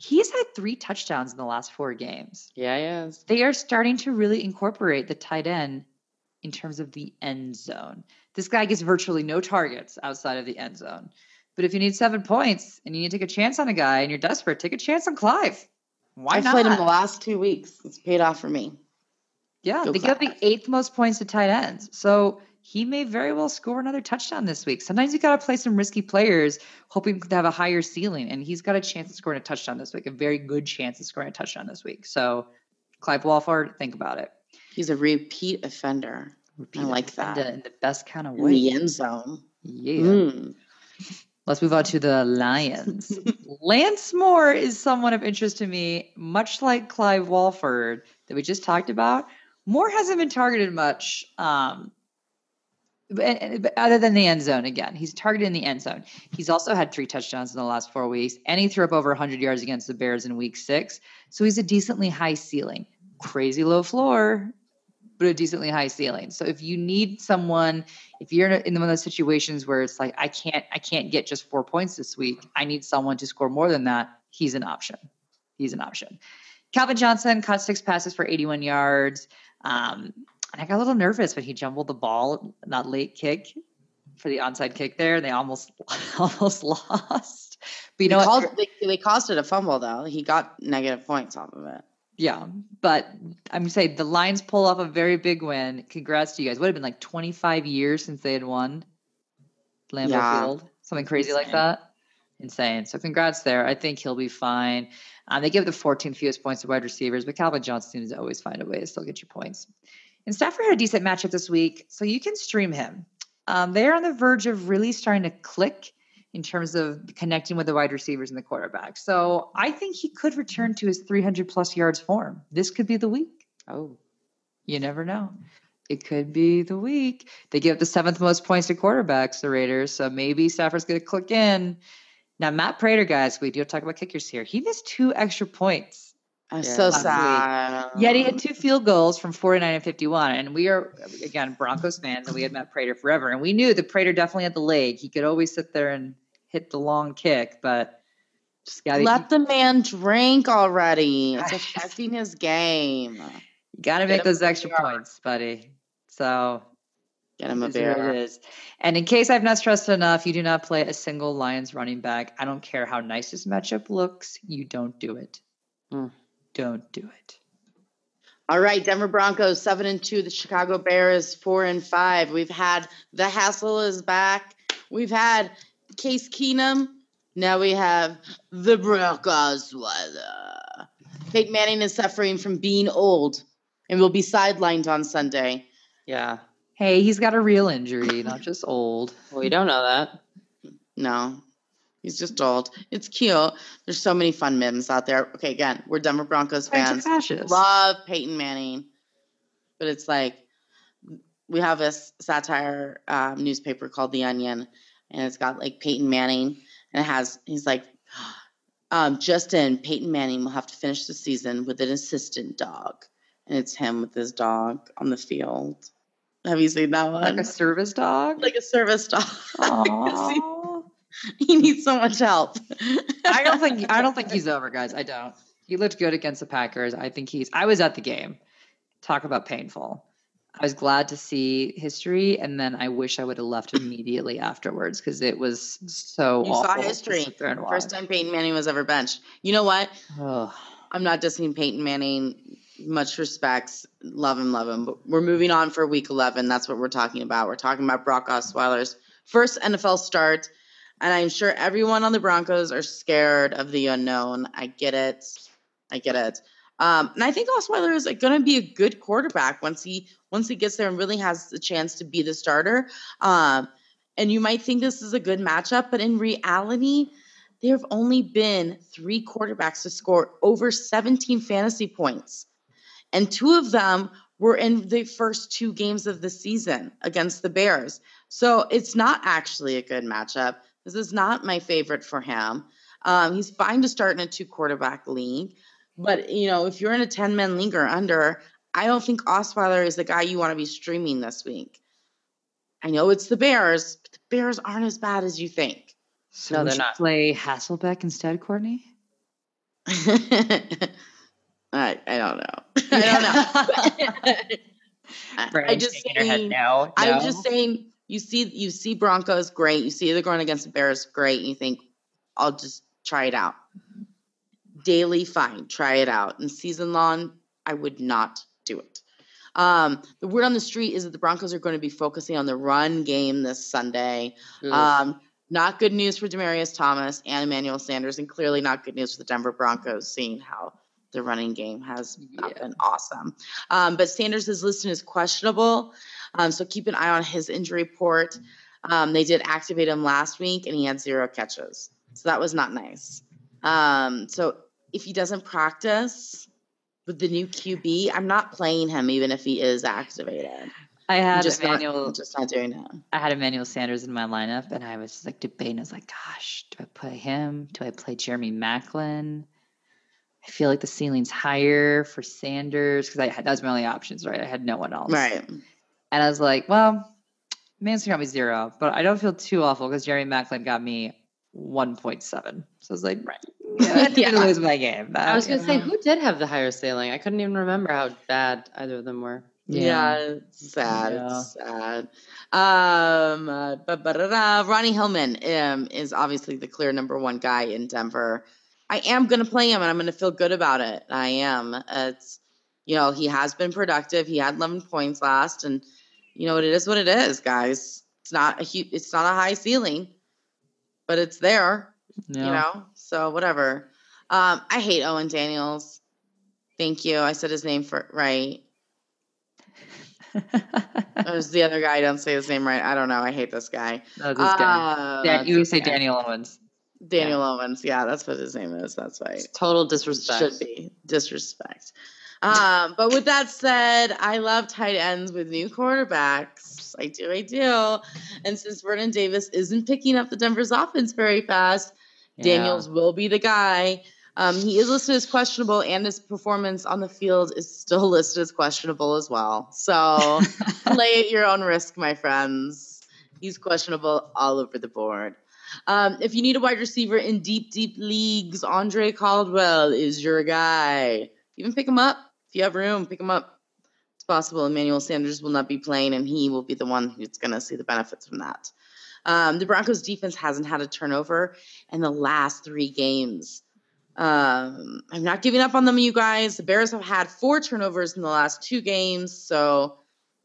He's had three touchdowns in the last four games. Yeah, he is. They are starting to really incorporate the tight end in terms of the end zone. This guy gets virtually no targets outside of the end zone. But if you need seven points and you need to take a chance on a guy and you're desperate, take a chance on Clive. Why I've not? I've played him the last two weeks. It's paid off for me. Yeah, Go they Clive. give up the eighth most points to tight ends. So he may very well score another touchdown this week. Sometimes you got to play some risky players hoping to have a higher ceiling, and he's got a chance of scoring a touchdown this week, a very good chance of scoring a touchdown this week. So Clive Walford, think about it. He's a repeat offender. Repeat I like offender that. In the best kind of way. In the end zone. Yeah. Mm. Let's move on to the Lions. Lance Moore is someone of interest to me, much like Clive Walford that we just talked about. Moore hasn't been targeted much, um, but other than the end zone, again, he's targeted in the end zone. He's also had three touchdowns in the last four weeks, and he threw up over one hundred yards against the Bears in week six. So he's a decently high ceiling. Crazy low floor, but a decently high ceiling. So if you need someone, if you're in one of those situations where it's like, I can't, I can't get just four points this week, I need someone to score more than that, he's an option. He's an option. Calvin Johnson caught six passes for eighty-one yards. Um, And I got a little nervous when he jumbled the ball, that late kick for the onside kick there. They almost almost lost. But you know, they, called, they, they cost it a fumble, though. He got negative points off of it. Yeah, but I'm saying the Lions pull off a very big win. Congrats to you guys. Would have been like twenty-five years since they had won Lambeau yeah. Field, something crazy like that. insane. So congrats there. I think he'll be fine. Um, they give the fourteenth fewest points to wide receivers, but Calvin Johnson is always find a way to still get your points. And Stafford had a decent matchup this week, so you can stream him. Um, they're on the verge of really starting to click in terms of connecting with the wide receivers and the quarterback. So I think he could return to his three hundred plus yards form. This could be the week. Oh, you never know. It could be the week. They give up the seventh most points to quarterbacks, the Raiders. So maybe Stafford's going to click in. Now, Matt Prater, guys, we do talk about kickers here. He missed two extra points. I'm yeah, so sad. Week. Yet he had two field goals from forty-nine and fifty-one. And we are, again, Broncos fans, and we had Matt Prater forever. And we knew that Prater definitely had the leg. He could always sit there and hit the long kick, but just got to let keep- the man drink already. It's affecting his game. You got to make those extra points, buddy. So get him a beer. It is. And in case I've not stressed enough, you do not play a single Lions running back. I don't care how nice this matchup looks. You don't do it. Mm. Don't do it. All right, Denver Broncos seven and two. The Chicago Bears four and five. We've had the hassle is back. We've had Case Keenum. Now we have the Broncos weather. Peyton Manning is suffering from being old and will be sidelined on Sunday. Yeah. Hey, he's got a real injury, not just old. Well, we don't know that. No. He's just old. It's cute. There's so many fun memes out there. Okay, again, we're Denver Broncos fans. Love Peyton Manning. But it's like, we have a satire um, newspaper called The Onion, and it's got like Peyton Manning, and it has, he's like, um, Justin, Peyton Manning will have to finish the season with an assistant dog. And it's him with his dog on the field. Have you seen that one? Like a service dog? Like a service dog. Aww. he, he needs so much help. I don't think I don't think he's over, guys. I don't. He looked good against the Packers. I think he's I was at the game. Talk about painful. I was glad to see history, and then I wish I would have left immediately afterwards because it was so you awful. You saw history. First time Peyton Manning was ever benched. You know what? Ugh. I'm not dissing Peyton Manning. Much respects. Love him, love him. But we're moving on for week eleven. That's what we're talking about. We're talking about Brock Osweiler's first N F L start. And I'm sure everyone on the Broncos are scared of the unknown. I get it. I get it. Um, and I think Osweiler is like, going to be a good quarterback once he once he gets there and really has the chance to be the starter. Um, and you might think this is a good matchup, but in reality, there have only been three quarterbacks to score over seventeen fantasy points. And two of them were in the first two games of the season against the Bears. So it's not actually a good matchup. This is not my favorite for him. Um, he's fine to start in a two-quarterback league. But, you know, if you're in a ten-man league or under, I don't think Osweiler is the guy you want to be streaming this week. I know it's the Bears, but the Bears aren't as bad as you think. So no, they're not. Play Hasselbeck instead, Courtney? I I don't know. I don't know. I, I just saying, no, no. I'm just saying you see you see Broncos great, you see they're going against the Bears great, and you think I'll just try it out. Daily fine, try it out. And season long, I would not do it. Um, the word on the street is that the Broncos are going to be focusing on the run game this Sunday. Ooh. Um not good news for Demaryius Thomas and Emmanuel Sanders, and clearly not good news for the Denver Broncos, seeing how the running game has not yeah. been awesome. Um, but Sanders is listed as questionable, um, so keep an eye on his injury report. Um, they did activate him last week, and he had zero catches. So that was not nice. Um, so if he doesn't practice with the new Q B, I'm not playing him even if he is activated. I had just Emmanuel, not, just not doing that. I had Emmanuel Sanders in my lineup, and I was just like debating. I was like, gosh, do I play him? Do I play Jeremy Maclin? I feel like the ceiling's higher for Sanders because I had, that was my only options, right? I had no one else. Right. And I was like, well, Manson got me zero, but I don't feel too awful because Jeremy Maclin got me one point seven. So I was like, right. Yeah, I didn't yeah. lose my game. I was going to say, who did have the higher ceiling? I couldn't even remember how bad either of them were. Yeah. yeah it's sad. Yeah. It's sad. Um, uh, Ronnie Hillman um, is obviously the clear number one guy in Denver. I am going to play him, and I'm going to feel good about it. I am. It's, you know, he has been productive. He had eleven points last, and you know, it is what it is, guys. It's not a huge, it's not a high ceiling, but it's there. Yeah. You know, so whatever. Um, I hate Owen Daniels. Thank you. I said his name for right. It was the other guy. I don't say his name right. I don't know. I hate this guy. No, this guy. Uh, yeah, you say guy. Daniel Owens. Daniel yeah. Owens. Yeah, that's what his name is. That's right. It's total disrespect. Should be. Disrespect. Um, but with that said, I love tight ends with new quarterbacks. I do, I do. And since Vernon Davis isn't picking up the Denver's offense very fast, yeah. Daniels will be the guy. Um, he is listed as questionable, and his performance on the field is still listed as questionable as well. So play at your own risk, my friends. He's questionable all over the board. Um, if you need a wide receiver in deep, deep leagues, Andre Caldwell is your guy. Even pick him up. If you have room, pick him up. It's possible Emmanuel Sanders will not be playing, and he will be the one who's going to see the benefits from that. Um, the Broncos' defense hasn't had a turnover in the last three games. Um, I'm not giving up on them, you guys. The Bears have had four turnovers in the last two games, so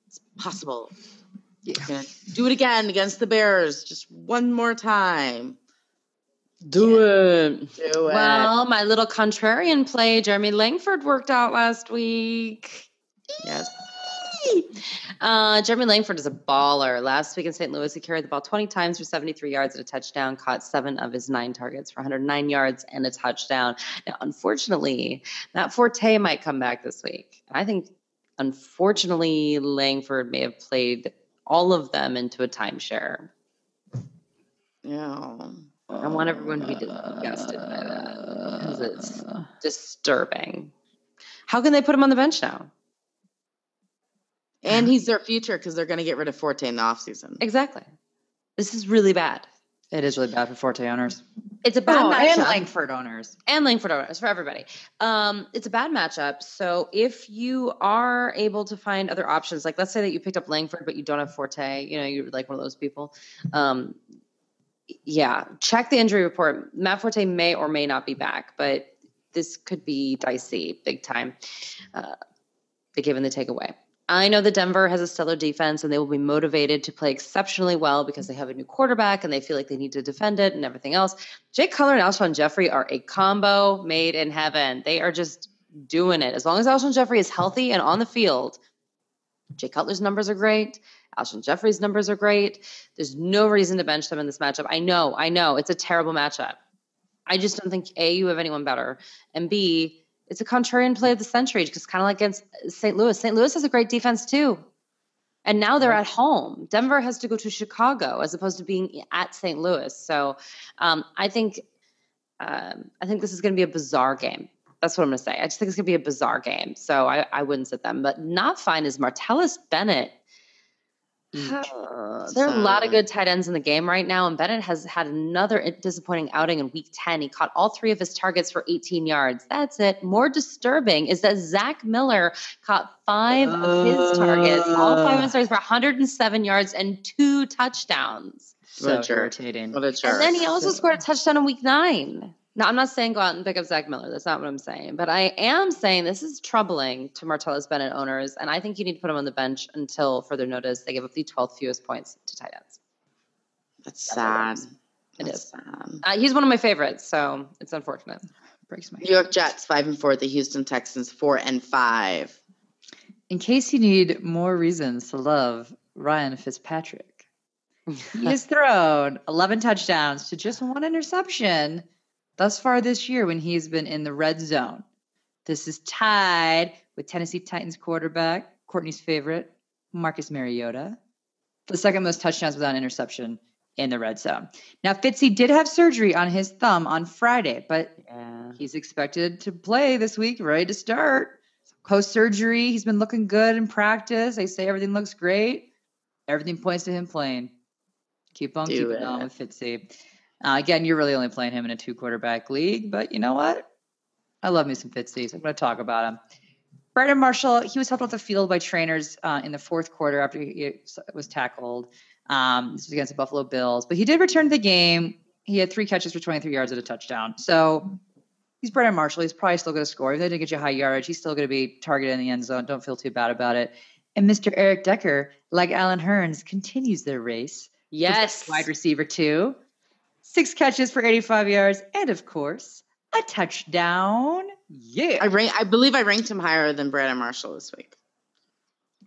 it's possible. Yeah. I'm gonna do it again against the Bears. Just one more time. Do yeah. it. Do it. Well, my little contrarian play, Jeremy Langford, worked out last week. Yes. Uh, Jeremy Langford is a baller. Last week in Saint Louis, he carried the ball twenty times for seventy-three yards and a touchdown, caught seven of his nine targets for one hundred nine yards and a touchdown. Now, unfortunately, that Forte might come back this week. I think, unfortunately, Langford may have played all of them into a timeshare. Yeah. I want everyone to be disgusted by that because it's disturbing. How can they put him on the bench now? And he's their future because they're going to get rid of Forte in the offseason. Exactly. This is really bad. It is really bad for Forte owners. It's a bad oh, matchup. And Langford owners. And Langford owners for everybody. Um, it's a bad matchup. So if you are able to find other options, like let's say that you picked up Langford, but you don't have Forte, you know, you're like one of those people. Um, yeah. Check the injury report. Matt Forte may or may not be back, but this could be dicey big time. Uh, the give and the take away. I know that Denver has a stellar defense and they will be motivated to play exceptionally well because they have a new quarterback and they feel like they need to defend it and everything else. Jake Cutler and Alshon Jeffrey are a combo made in heaven. They are just doing it. As long as Alshon Jeffrey is healthy and on the field, Jake Cutler's numbers are great. Alshon Jeffrey's numbers are great. There's no reason to bench them in this matchup. I know, I know. It's a terrible matchup. I just don't think, A, you have anyone better, and B, it's a contrarian play of the century because kind of like against Saint Louis. Saint Louis has a great defense too. And now they're at home. Denver has to go to Chicago as opposed to being at Saint Louis. So um, I think um, I think this is going to be a bizarre game. That's what I'm going to say. I just think it's going to be a bizarre game. So I, I wouldn't sit them. But not fine is Martellus Bennett. Uh, there are a lot of good tight ends in the game right now, and Bennett has had another disappointing outing in week ten. He caught all three of his targets for eighteen yards. That's it. More disturbing is that Zach Miller caught five uh, of his targets, all five of his targets for one hundred seven yards and two touchdowns. So what irritating. What a jerk. And then he also scored a touchdown in week nine. Now, I'm not saying go out and pick up Zach Miller. That's not what I'm saying. But I am saying this is troubling to Martellus Bennett owners, and I think you need to put him on the bench until further notice. They give up the twelfth fewest points to tight ends. That's, That's sad. It That's is. Sad. Uh, he's one of my favorites, so it's unfortunate. It breaks my heart. New York Jets, five and four. The Houston Texans, four and five. In case you need more reasons to love Ryan Fitzpatrick, he has thrown eleven touchdowns to just one interception thus far this year when he's been in the red zone. This is tied with Tennessee Titans quarterback, Courtney's favorite, Marcus Mariota, the second most touchdowns without interception in the red zone. Now, Fitzy did have surgery on his thumb on Friday, but yeah. he's expected to play this week, ready to start. Post-surgery, he's been looking good in practice. They say everything looks great. Everything points to him playing. Keep on keeping it on with Fitzy. Uh, again, you're really only playing him in a two-quarterback league, but you know what? I love me some Fitzy, so I'm going to talk about him. Brandon Marshall, he was helped off the field by trainers uh, in the fourth quarter after he was tackled. Um, this was against the Buffalo Bills, but he did return to the game. He had three catches for twenty-three yards at a touchdown. So he's Brandon Marshall. He's probably still going to score. If they didn't get you high yardage, he's still going to be targeted in the end zone. Don't feel too bad about it. And Mister Eric Decker, like Allen Hurns, continues their race. Yes. Wide receiver, too. six catches for eighty-five yards, and of course, a touchdown. Yeah. I rank, I believe I ranked him higher than Brandon Marshall this week.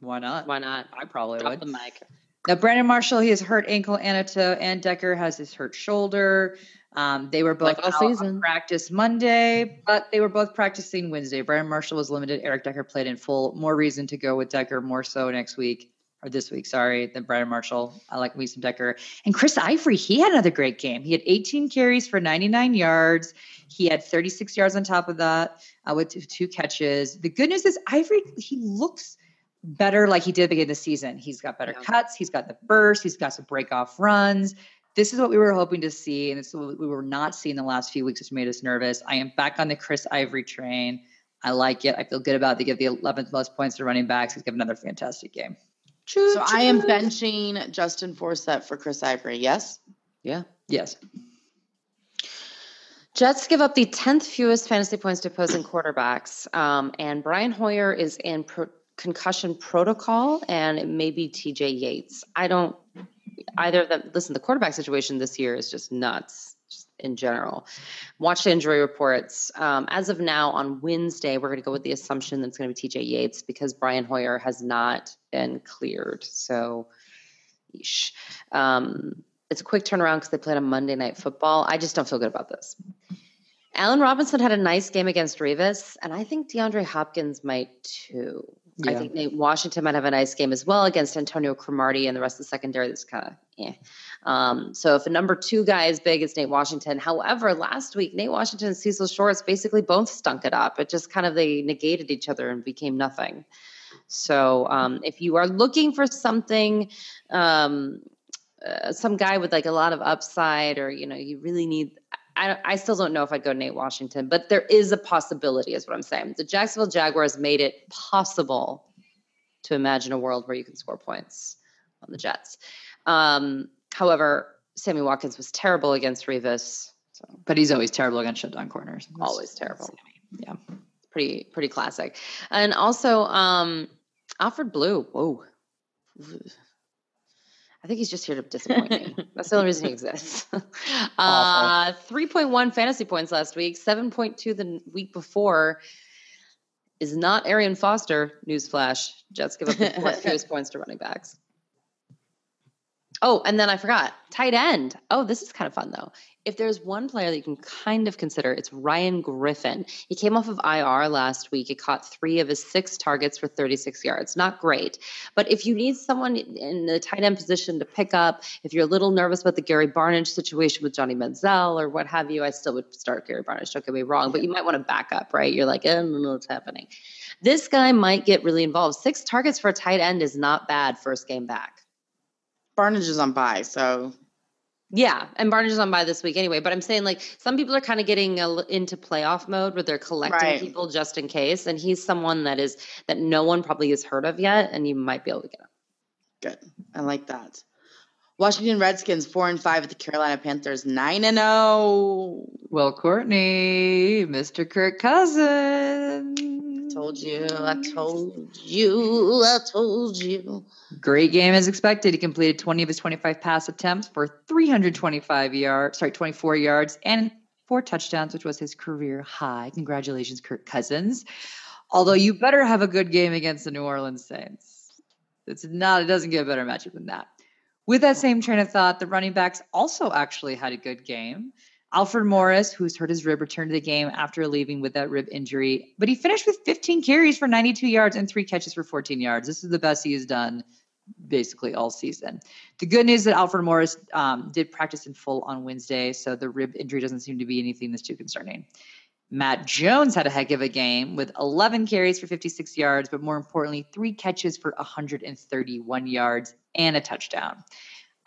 Why not? Why not? I probably Drop would. The mic. Now, Brandon Marshall, he has hurt ankle, Anato, and Decker has his hurt shoulder. Um, they were both like all season. Practice Monday, but they were both practicing Wednesday. Brandon Marshall was limited. Eric Decker played in full. More reason to go with Decker more so next week, or this week, sorry, than Brandon Marshall. I like me some Decker. And Chris Ivory, he had another great game. He had eighteen carries for ninety-nine yards. He had thirty-six yards on top of that uh, with two, two catches. The good news is Ivory, he looks better like he did at the beginning of the season. He's got better yeah. cuts. He's got the burst. He's got some break-off runs. This is what we were hoping to see, and this is what we were not seeing the last few weeks, which made us nervous. I am back on the Chris Ivory train. I like it. I feel good about it. They give the eleventh most points to running backs. He's given another fantastic game. Choo-choo. So I am benching Justin Forsett for Chris Ivory, yes? Yeah. Yes. Jets give up the tenth fewest fantasy points to opposing quarterbacks, um, and Brian Hoyer is in pro- concussion protocol, and it may be T J Yates. I don't – either of them – listen, the quarterback situation this year is just nuts just in general. Watch the injury reports. Um, as of now, on Wednesday, we're going to go with the assumption that it's going to be T J Yates because Brian Hoyer has not been cleared. So, yeesh. Um, it's a quick turnaround because they played on Monday Night Football. I just don't feel good about this. Allen Robinson had a nice game against Revis, and I think DeAndre Hopkins might too. Yeah. I think Nate Washington might have a nice game as well against Antonio Cromartie and the rest of the secondary. That's kind of, yeah. Um, so if a number two guy is big, it's Nate Washington. However, last week, Nate Washington and Cecil Shorts basically both stunk it up. It just kind of, they negated each other and became nothing. So um, if you are looking for something, um, uh, some guy with like a lot of upside or, you know, you really need, I, I still don't know if I'd go Nate Washington, but there is a possibility is what I'm saying. The Jacksonville Jaguars made it possible to imagine a world where you can score points on the Jets. Um, however, Sammy Watkins was terrible against Revis. So. But he's always terrible against shutdown corners. That's always terrible. Sammy. Yeah. Pretty, pretty classic. And also um, Alfred Blue. Whoa. I think he's just here to disappoint me. That's the only reason he exists. uh, three point one fantasy points last week, seven point two the week before. Is not Arian Foster. Newsflash. Jets give up the fourth fewest points to running backs. Oh, and then I forgot. Tight end. Oh, this is kind of fun, though. If there's one player that you can kind of consider, it's Ryan Griffin. He came off of I R last week. He caught three of his six targets for thirty-six yards. Not great. But if you need someone in the tight end position to pick up, if you're a little nervous about the Gary Barnidge situation with Johnny Manziel or what have you, I still would start Gary Barnidge. Don't get me wrong. But you might want to back up, right? You're like, I don't know what's happening. This guy might get really involved. Six targets for a tight end is not bad first game back. Barnidge is on bye, so. Yeah, and Barnidge is on bye this week anyway. But I'm saying, like, some people are kind of getting a, into playoff mode where they're collecting right. people just in case. And he's someone that is that no one probably has heard of yet, and you might be able to get him. Good. I like that. Washington Redskins, four and five at the Carolina Panthers, nine and oh. Well, Courtney, Mister Kirk Cousins. I told you, I told you, I told you. Great game as expected. He completed twenty of his twenty-five pass attempts for three hundred twenty-five yards, sorry, twenty-four yards and four touchdowns, which was his career high. Congratulations, Kirk Cousins. Although you better have a good game against the New Orleans Saints. It's not, it doesn't get a better matchup than that. With that same train of thought, the running backs also actually had a good game. Alfred Morris, who's hurt his rib, returned to the game after leaving with that rib injury, but he finished with fifteen carries for ninety-two yards and three catches for fourteen yards. This is the best he has done basically all season. The good news is that Alfred Morris um, did practice in full on Wednesday, so the rib injury doesn't seem to be anything that's too concerning. Matt Jones had a heck of a game with eleven carries for fifty-six yards, but more importantly, three catches for one hundred thirty-one yards and a touchdown.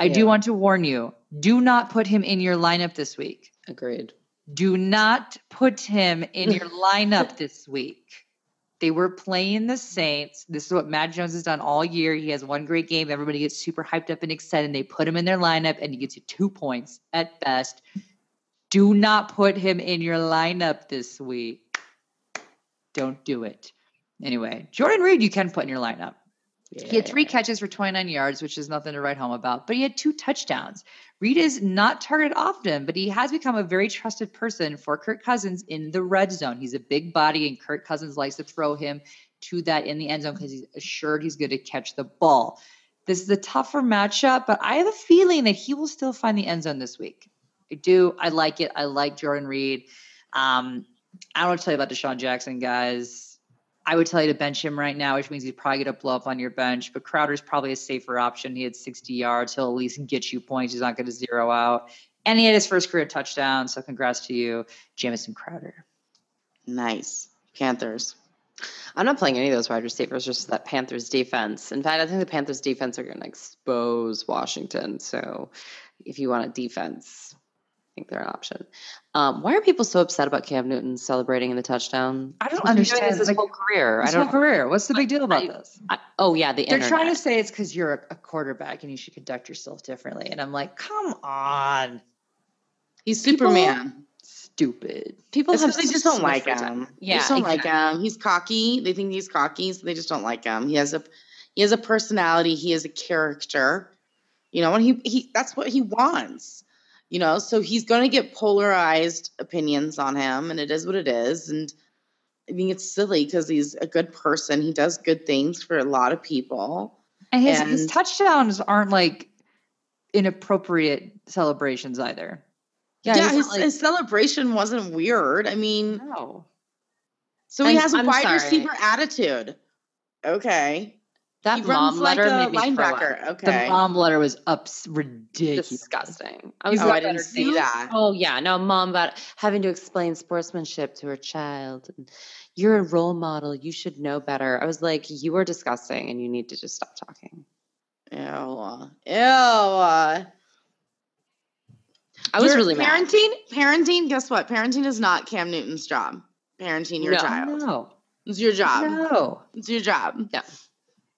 I yeah. do want to warn you, do not put him in your lineup this week. Agreed. Do not put him in your lineup this week. They were playing the Saints. This is what Matt Jones has done all year. He has one great game. Everybody gets super hyped up and excited, and they put him in their lineup, and he gets you two points at best. Do not put him in your lineup this week. Don't do it. Anyway, Jordan Reed, you can put in your lineup. Yeah. He had three catches for twenty-nine yards, which is nothing to write home about, but he had two touchdowns. Reed is not targeted often, but he has become a very trusted person for Kirk Cousins in the red zone. He's a big body, and Kirk Cousins likes to throw him to that in the end zone because he's assured he's going to catch the ball. This is a tougher matchup, but I have a feeling that he will still find the end zone this week. I do. I like it. I like Jordan Reed. Um, I don't want to tell you about Deshaun Jackson, guys. I would tell you to bench him right now, which means he's probably going to blow up on your bench. But Crowder's probably a safer option. He had sixty yards. He'll at least get you points. He's not going to zero out. And he had his first career touchdown, so congrats to you, Jamison Crowder. Nice. Panthers. I'm not playing any of those wide receivers, just that Panthers defense. In fact, I think the Panthers defense are going to expose Washington. So if you want a defense, I think they're an option. Um, why are people so upset about Cam Newton celebrating in the touchdown? I don't understand. Doing this his like, whole career. His I don't whole career. What's the big deal about I, this? I, oh, yeah, the They're internet. Trying to say it's because you're a, a quarterback and you should conduct yourself differently. And I'm like, come on. He's Superman. People- Stupid. People have, they just don't like him. Yeah, they just don't exactly. like him. He's cocky. They think he's cocky, so they just don't like him. He has a, he has a personality. He has a character, you know, and he, he that's what he wants, you know. So he's going to get polarized opinions on him, and it is what it is. And I think it's silly because he's a good person. He does good things for a lot of people. And his, and his touchdowns aren't like inappropriate celebrations either. Yeah, yeah his, like, his celebration wasn't weird. I mean, no. So he and, has a I'm wide sorry. receiver attitude. Okay. That he mom runs letter like a made me linebacker. Throw up. Okay. The mom letter was ups ridiculous. Disgusting. I was. Oh, I didn't see that. Oh yeah, no, mom about having to explain sportsmanship to her child. And you're a role model. You should know better. I was like, you are disgusting, and you need to just stop talking. Ew. Ew. I was your really mad. Parenting, parenting, guess what? Parenting is not Cam Newton's job. Parenting your no, child. No. It's your job. No. It's your job. No.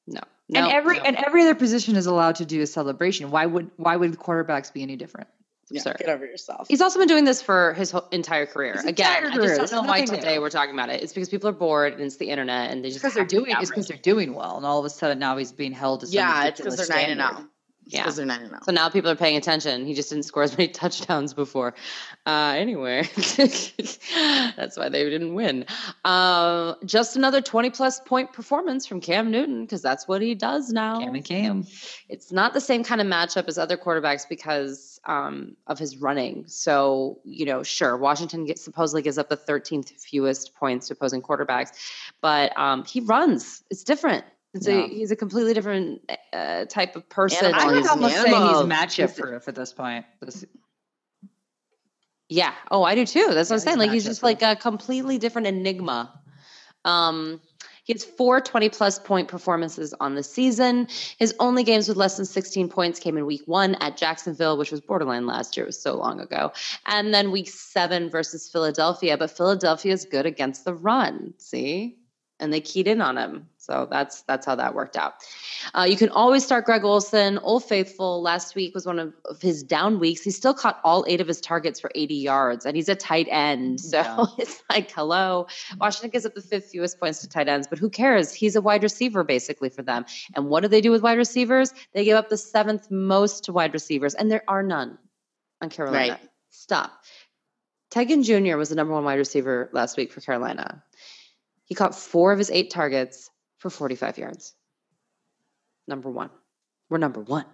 No. no and every no. and every other position is allowed to do a celebration. Why would why would quarterbacks be any different? It's absurd. Yeah, get over yourself. He's also been doing this for his whole entire career. His Again, entire career. I just don't it's know why today new. We're talking about it. It's because people are bored and it's the internet and they just because they're doing it's because they're doing well and all of a sudden now he's being held to some yeah, it's because they're standard. nine and zero. Yeah. They're nine and so now people are paying attention. He just didn't score as many touchdowns before. Uh, anyway, that's why they didn't win. Uh, just another twenty plus point performance from Cam Newton because that's what he does now. Cam and Cam. It's not the same kind of matchup as other quarterbacks because um, of his running. So, you know, sure, Washington gets, supposedly gives up the thirteenth fewest points to opposing quarterbacks, but um, he runs. It's different. So yeah. He's a completely different uh, type of person. I would almost say he's matchup proof at this point. This... Yeah. Oh, I do too. That's yeah, what I'm saying. Like he's just proof. Like a completely different enigma. Um, he has four twenty plus point performances on the season. His only games with less than sixteen points came in week one at Jacksonville, which was borderline last year. It was so long ago. And then week seven versus Philadelphia. But Philadelphia is good against the run. See? And they keyed in on him. So that's that's how that worked out. Uh, you can always start Greg Olsen. Old Faithful last week was one of, of his down weeks. He still caught all eight of his targets for eighty yards, and he's a tight end. So yeah. It's like, hello. Washington gives up the fifth fewest points to tight ends, but who cares? He's a wide receiver basically for them. And what do they do with wide receivers? They give up the seventh most to wide receivers, and there are none on Carolina. Right. Stop. Tegan Junior was the number one wide receiver last week for Carolina. He caught four of his eight targets for forty-five yards. Number one. We're number one.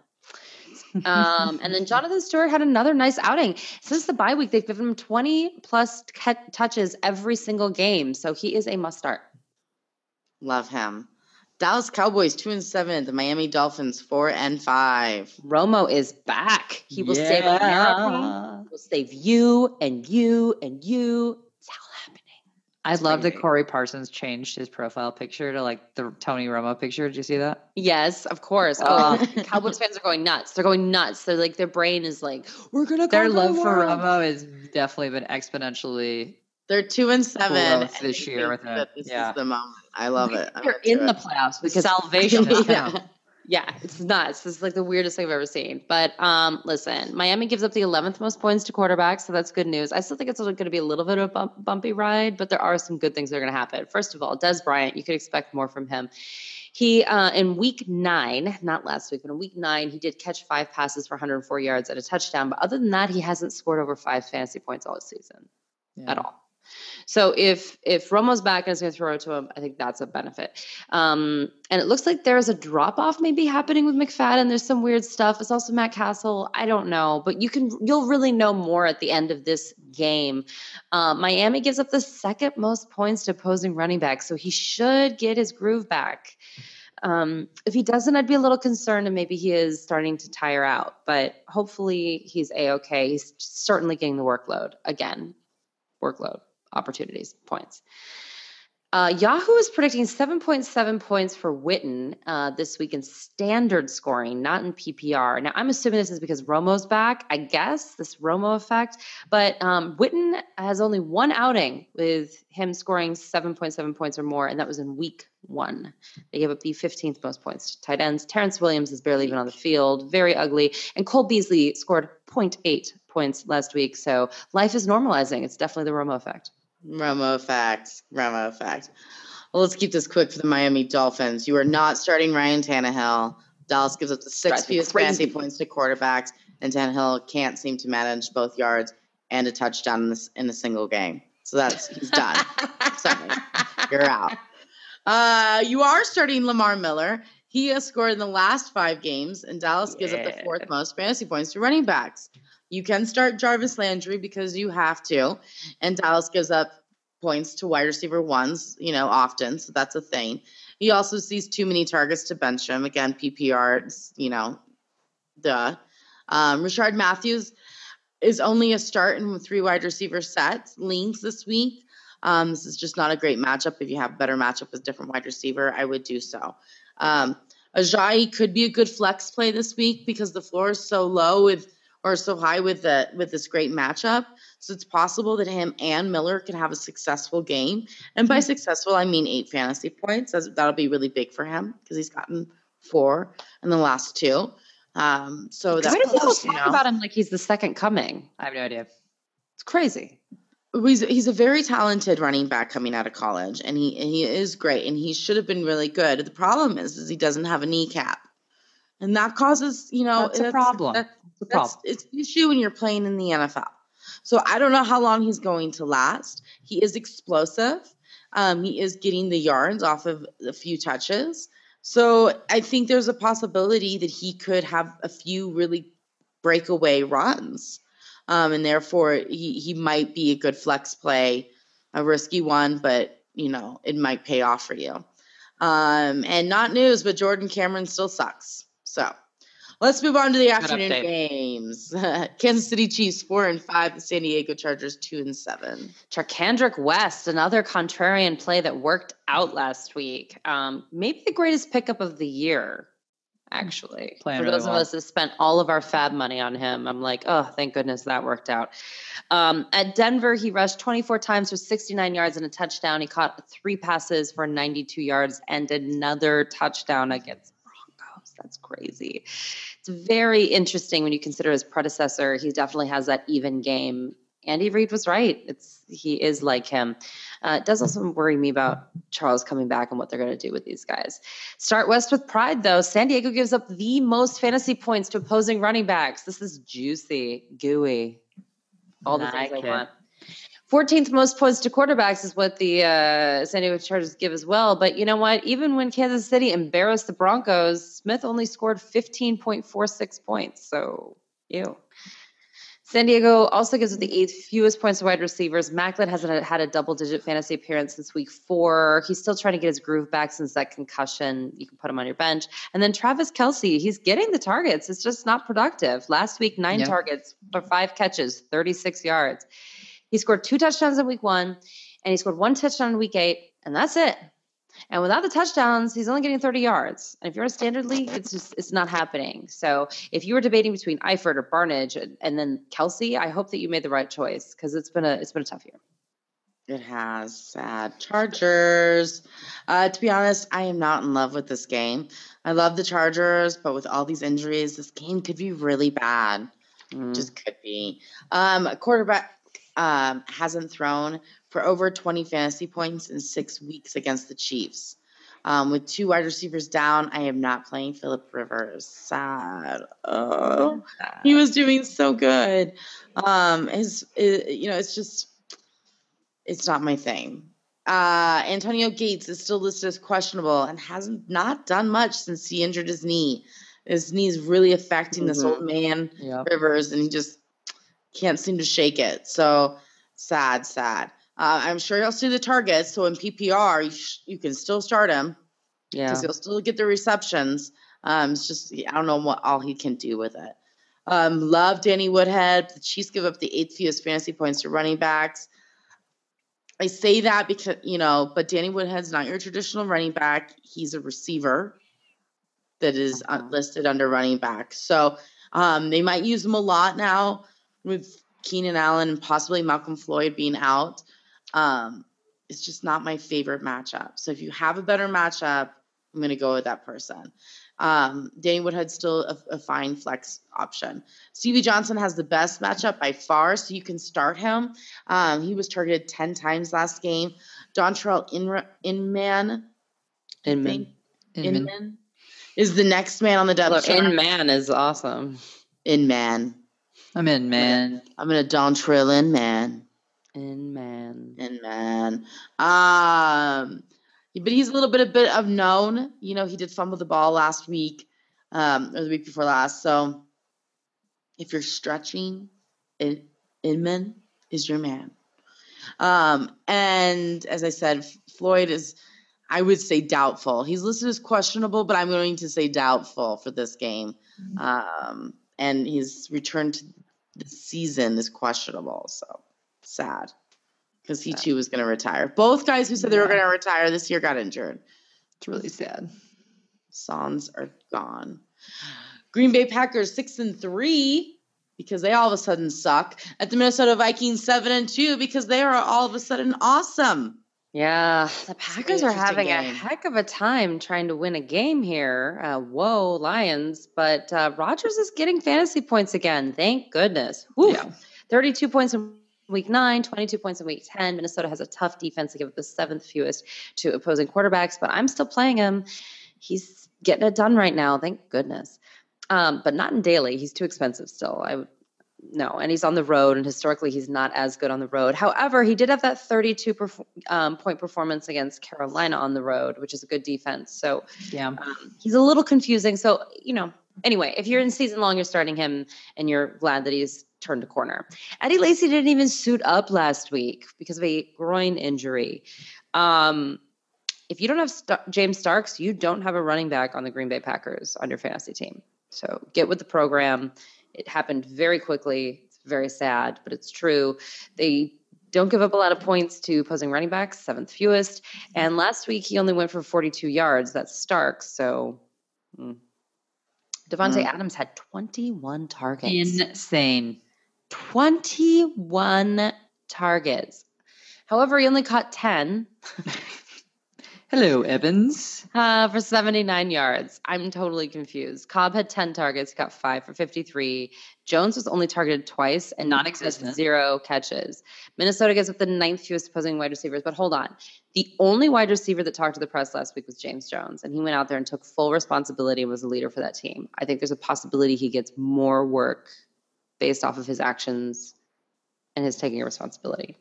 Um, and then Jonathan Stewart had another nice outing. Since the bye week, they've given him twenty plus t- touches every single game. So he is a must start. Love him. Dallas Cowboys two and seven. The Miami Dolphins four and five. Romo is back. He will yeah. save America. He will save you and you and you. It's all happening. I love that Corey Parsons changed his profile picture to like the Tony Romo picture. Did you see that? Yes, of course. Oh, Cowboys fans are going nuts. They're going nuts. They're like, their brain is like, we're going to go. Their love for Romo has definitely been exponentially. They're two and seven this year. With that this yeah. is the moment. I love it. I'm they're in it. The playoffs because salvation. Yeah. Yeah, it's nuts. This is like the weirdest thing I've ever seen. But um, listen, Miami gives up the eleventh most points to quarterbacks, so that's good news. I still think it's going to be a little bit of a bump, bumpy ride, but there are some good things that are going to happen. First of all, Dez Bryant, you could expect more from him. He, uh, in week nine, not last week, but in week nine, he did catch five passes for one hundred four yards and a touchdown. But other than that, he hasn't scored over five fantasy points all season yeah. at all. So if if Romo's back and is going to throw it to him, I think that's a benefit. Um, and it looks like there is a drop-off maybe happening with McFadden. There's some weird stuff. It's also Matt Castle. I don't know. But you can, you'll really know more at the end of this game. Uh, Miami gives up the second most points to opposing running backs, so he should get his groove back. Um, if he doesn't, I'd be a little concerned, and maybe he is starting to tire out. But hopefully he's A-okay. He's certainly getting the workload again. Workload. Opportunities, points. Uh, Yahoo is predicting seven point seven points for Witten uh, this week in standard scoring, not in P P R. Now, I'm assuming this is because Romo's back, I guess, this Romo effect. But um, Witten has only one outing with him scoring seven point seven points or more, and that was in week one. They gave up the fifteenth most points to tight ends. Terrence Williams is barely even on the field, very ugly. And Cole Beasley scored zero point eight points last week. So life is normalizing. It's definitely the Romo effect. Romo fact. Romo fact. Well, let's keep this quick for the Miami Dolphins. You are not starting Ryan Tannehill. Dallas gives up the sixth fewest fantasy points to quarterbacks, and Tannehill can't seem to manage both yards and a touchdown in, this, in a single game. So that's he's done. Sorry, you're out. Uh, you are starting Lamar Miller. He has scored in the last five games, and Dallas yeah. gives up the fourth most fantasy points to running backs. You can start Jarvis Landry because you have to, and Dallas gives up points to wide receiver ones, you know, often, so that's a thing. He also sees too many targets to bench him. Again, P P R, you know, duh. Um, Rashard Matthews is only a start in three wide receiver sets, leans this week. Um, this is just not a great matchup. If you have a better matchup with different wide receiver, I would do so. Um, Ajayi could be a good flex play this week because the floor is so low with or so high with the with this great matchup. So it's possible that him and Miller can have a successful game. And by successful, I mean eight fantasy points. That's, that'll be really big for him because he's gotten four in the last two. Um, so that's why do people talk know. about him like he's the second coming? I have no idea. It's crazy. He's, he's a very talented running back coming out of college, and he and he is great, and he should have been really good. The problem is, is he doesn't have a kneecap. And that causes, you know, that's a that's, problem. That, that's a problem. It's an issue when you're playing in the N F L. So I don't know how long he's going to last. He is explosive. Um, he is getting the yards off of a few touches. So I think there's a possibility that he could have a few really breakaway runs. Um, and therefore, he, he might be a good flex play, a risky one, but, you know, it might pay off for you. Um, and not news, but Jordan Cameron still sucks. So let's move on to the afternoon games. Kansas City Chiefs, four and five. The San Diego Chargers, two and seven. Charkandrick West, another contrarian play that worked out last week. Um, maybe the greatest pickup of the year, actually. Playing for really those well. of us that spent all of our fab money on him, I'm like, oh, thank goodness that worked out. Um, at Denver, he rushed twenty-four times for sixty-nine yards and a touchdown. He caught three passes for ninety-two yards and another touchdown against. That's crazy. It's very interesting when you consider his predecessor. He definitely has that even game. Andy Reid was right. It's he is like him. Uh, it does also worry me about Charles coming back and what they're going to do with these guys. Start West with pride, though. San Diego gives up the most fantasy points to opposing running backs. This is juicy, gooey, all the things I want. fourteenth most points to quarterbacks is what the uh, San Diego Chargers give as well. But you know what? Even when Kansas City embarrassed the Broncos, Smith only scored fifteen point four six points. So, ew. San Diego also gives up the eighth fewest points to wide receivers. Maclin hasn't had a double-digit fantasy appearance since week four. He's still trying to get his groove back since that concussion. You can put him on your bench. And then Travis Kelce, he's getting the targets. It's just not productive. Last week, nine yep. targets for five catches, thirty-six yards. He scored two touchdowns in week one, and he scored one touchdown in week eight, and that's it. And without the touchdowns, he's only getting thirty yards. And if you're in a standard league, it's just it's not happening. So if you were debating between Eifert or Barnage and, and then Kelce, I hope that you made the right choice because it's been a it's been a tough year. It has. Sad. Chargers. Uh, to be honest, I am not in love with this game. I love the Chargers, but with all these injuries, this game could be really bad. Mm. Just could be. Um, quarterback um, hasn't thrown for over twenty fantasy points in six weeks against the Chiefs. Um, with two wide receivers down, I am not playing Phillip Rivers. Sad. Oh, he was doing so good. Um, his, it, you know, it's just... It's not my thing. Uh, Antonio Gates is still listed as questionable and has not done much since he injured his knee. His knee is really affecting mm-hmm. this old man, yep. Rivers, and he just can't seem to shake it. So sad, sad. Uh, I'm sure he'll see the targets. So in P P R, you, sh- you can still start him. Yeah. Because he'll still get the receptions. Um, it's just, I don't know what all he can do with it. Um, love Danny Woodhead. The Chiefs give up the eighth fewest fantasy points to running backs. I say that because, you know, but Danny Woodhead's not your traditional running back. He's a receiver that is uh-huh. listed under running back. So um, they might use him a lot now with Keenan Allen and possibly Malcolm Floyd being out. Um, it's just not my favorite matchup. So if you have a better matchup, I'm going to go with that person. Um, Danny Woodhead's still a, a fine flex option. Stevie Johnson has the best matchup by far, so you can start him. Um, he was targeted ten times last game. Dontrell Inra- Inman, Inman. Inman. Inman is the next man on the depth chart. Inman is awesome. Inman. I'm Inman. I'm going to Dontrell Inman. Inman. Inman. Um... But he's a little bit a bit unknown. You know, he did fumble the ball last week um, or the week before last. So if you're stretching, In- Inman is your man. Um, and as I said, Floyd is, I would say, doubtful. He's listed as questionable, but I'm going to say doubtful for this game. Mm-hmm. Um, and his return to the season is questionable. So sad. Because he, too, was going to retire. Both guys who said they were going to retire this year got injured. It's really sad. Sons are gone. Green Bay Packers six and three because they all of a sudden suck. At the Minnesota Vikings seven and two because they are all of a sudden awesome. Yeah, the Packers are having game. a heck of a time trying to win a game here. Uh, whoa, Lions! But uh, Rodgers is getting fantasy points again. Thank goodness. Woo. Yeah. Thirty-two points. In- Week nine, twenty-two points in week ten. Minnesota has a tough defense to give up the seventh fewest to opposing quarterbacks, but I'm still playing him. He's getting it done right now. Thank goodness. Um, but not in daily. He's too expensive still. I would no. And he's on the road, and historically he's not as good on the road. However, he did have that thirty-two perf- um, point performance against Carolina on the road, which is a good defense. So yeah, um, he's a little confusing. So, you know, anyway, if you're in season long, you're starting him and you're glad that he's turned a corner. Eddie Lacy didn't even suit up last week because of a groin injury. Um, if you don't have St- James Starks, you don't have a running back on the Green Bay Packers on your fantasy team. So get with the program. It happened very quickly. It's very sad, but it's true. They don't give up a lot of points to opposing running backs, seventh fewest. And last week he only went for forty-two yards. That's Starks. So mm. Devontae mm. Adams had twenty-one targets. Insane. twenty-one targets. However, he only caught ten. Hello, Evans. Uh, for seventy-nine yards. I'm totally confused. Cobb had ten targets, got five for fifty-three. Jones was only targeted twice and non-existent. Zero catches. Minnesota gives up the ninth fewest opposing wide receivers, but hold on. The only wide receiver that talked to the press last week was James Jones, and he went out there and took full responsibility and was a leader for that team. I think there's a possibility he gets more work based off of his actions and his taking a responsibility.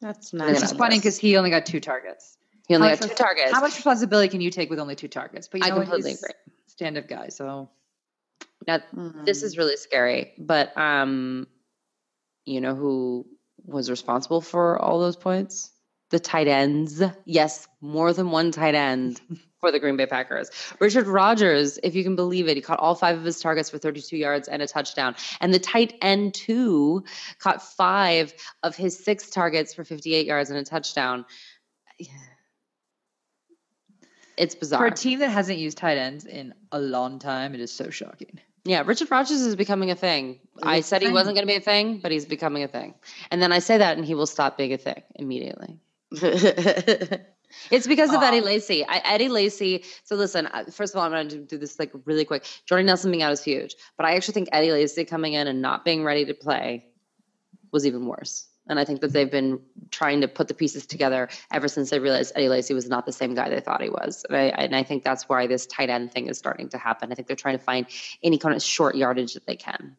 That's nice. It's just funny because he only got two targets. He only how got two targets. How much responsibility can you take with only two targets? But you know, I completely agree. Stand-up guy, so now mm. this is really scary. But um, you know who was responsible for all those points? The tight ends. Yes, more than one tight end for the Green Bay Packers. Richard Rodgers, if you can believe it, he caught all five of his targets for thirty-two yards and a touchdown. And the tight end two caught five of his six targets for fifty-eight yards and a touchdown. Yeah. It's bizarre. For a team that hasn't used tight ends in a long time, it is so shocking. Yeah, Richard Rodgers is becoming a thing. It's I said he wasn't going to be a thing, but he's becoming a thing. And then I say that, and he will stop being a thing immediately. It's because of um, Eddie Lacy. I, Eddie Lacy. So listen, first of all, I'm going to do this like really quick. Jordan Nelson being out is huge, but I actually think Eddie Lacy coming in and not being ready to play was even worse. And I think that they've been trying to put the pieces together ever since they realized Eddie Lacy was not the same guy they thought he was. And I, and I think that's why this tight end thing is starting to happen. I think they're trying to find any kind of short yardage that they can.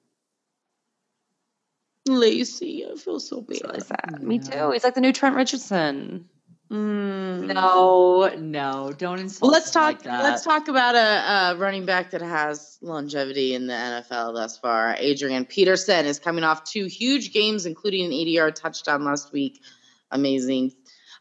Lacy, I feel so bad. Like that. Yeah. Me too. He's like the new Trent Richardson. Mm. No, no, don't insult. Well, let's talk. Like that. Let's talk about a, a running back that has longevity in the N F L thus far. Adrian Peterson is coming off two huge games, including an eighty-yard touchdown last week. Amazing.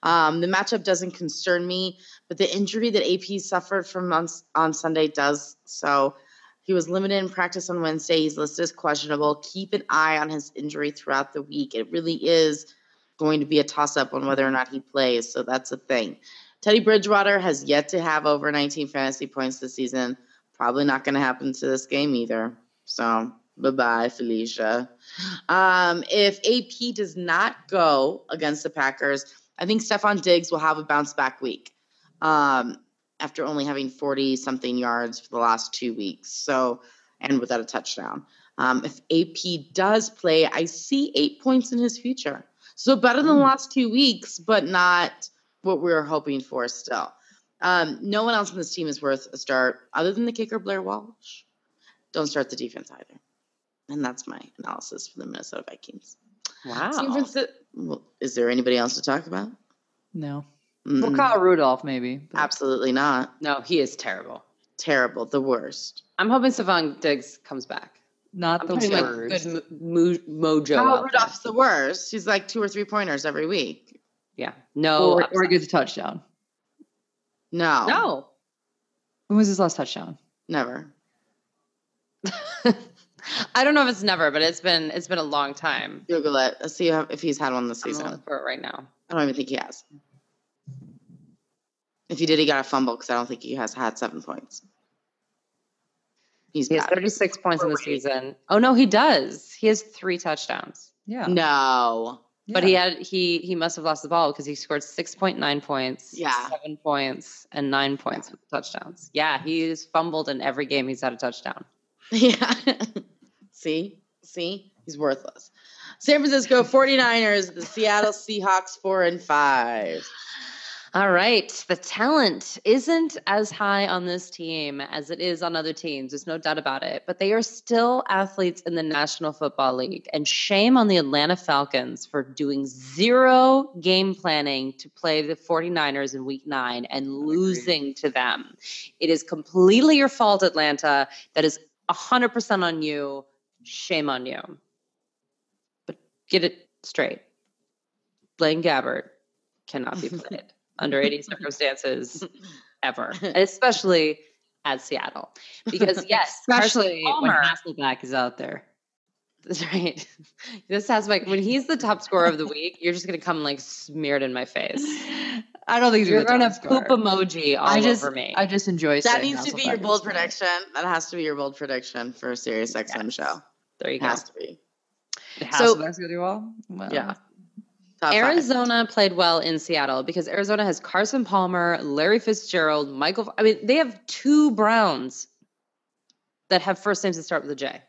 Um, the matchup doesn't concern me, but the injury that A P suffered from on, on Sunday does. So he was limited in practice on Wednesday. He's listed as questionable. Keep an eye on his injury throughout the week. It really is going to be a toss-up on whether or not he plays, so that's a thing. Teddy Bridgewater has yet to have over nineteen fantasy points this season. Probably not going to happen to this game either. So bye-bye, Felicia. Um, if A P does not go against the Packers, I think Stephon Diggs will have a bounce-back week um, after only having forty-something yards for the last two weeks, so and without a touchdown. Um, if A P does play, I see eight points in his future. So better than the last two weeks, but not what we were hoping for still. Um, no one else on this team is worth a start other than the kicker, Blair Walsh. Don't start the defense either. And that's my analysis for the Minnesota Vikings. Wow. So, well, is there anybody else to talk about? No. Mm-mm. Well, Kyle Rudolph maybe. But... Absolutely not. No, he is terrible. Terrible. The worst. I'm hoping Stephon Diggs comes back. Not I'm the worst. Like good mo- mojo. Kyle Rudolph's the worst. He's like two or three pointers every week. Yeah. No. Or, or he gets a touchdown. No. No. When was his last touchdown? Never. I don't know if it's never, but it's been it's been a long time. Google it. Let's see if he's had one this season. I'm looking for it right now. I don't even think he has. If he did, he got a fumble because I don't think he has had seven points. He's he has thirty-six points in the season. Oh no, he does. He has three touchdowns. Yeah. No. But yeah. he had he he must have lost the ball because he scored six point nine points, yeah, seven points, and nine points yeah. with touchdowns. Yeah, he's fumbled in every game he's had a touchdown. Yeah. See? See? He's worthless. San Francisco forty-niners, the Seattle Seahawks four and five. All right. The talent isn't as high on this team as it is on other teams. There's no doubt about it. But they are still athletes in the National Football League. And shame on the Atlanta Falcons for doing zero game planning to play the forty-niners in week nine and losing to them. It is completely your fault, Atlanta. That is one hundred percent on you. Shame on you. But get it straight. Blaine Gabbert cannot be played. Under any circumstances ever, especially at Seattle. Because, yes, especially when Hasselbeck is out there. That's right. This Hasselbeck, when he's the top scorer of the week, you're just going to come like smeared in my face. I don't think you're going to poop emoji all I just, over me. I just enjoy that. That needs to be your bold prediction. That has to be your bold prediction for a Sirius yes. X M show. There you it go. It has to be. Hasselbeck's going to do well? Yeah. Top Arizona five. Played well in Seattle because Arizona has Carson Palmer, Larry Fitzgerald, Michael. I mean, they have two Browns that have first names that start with a J.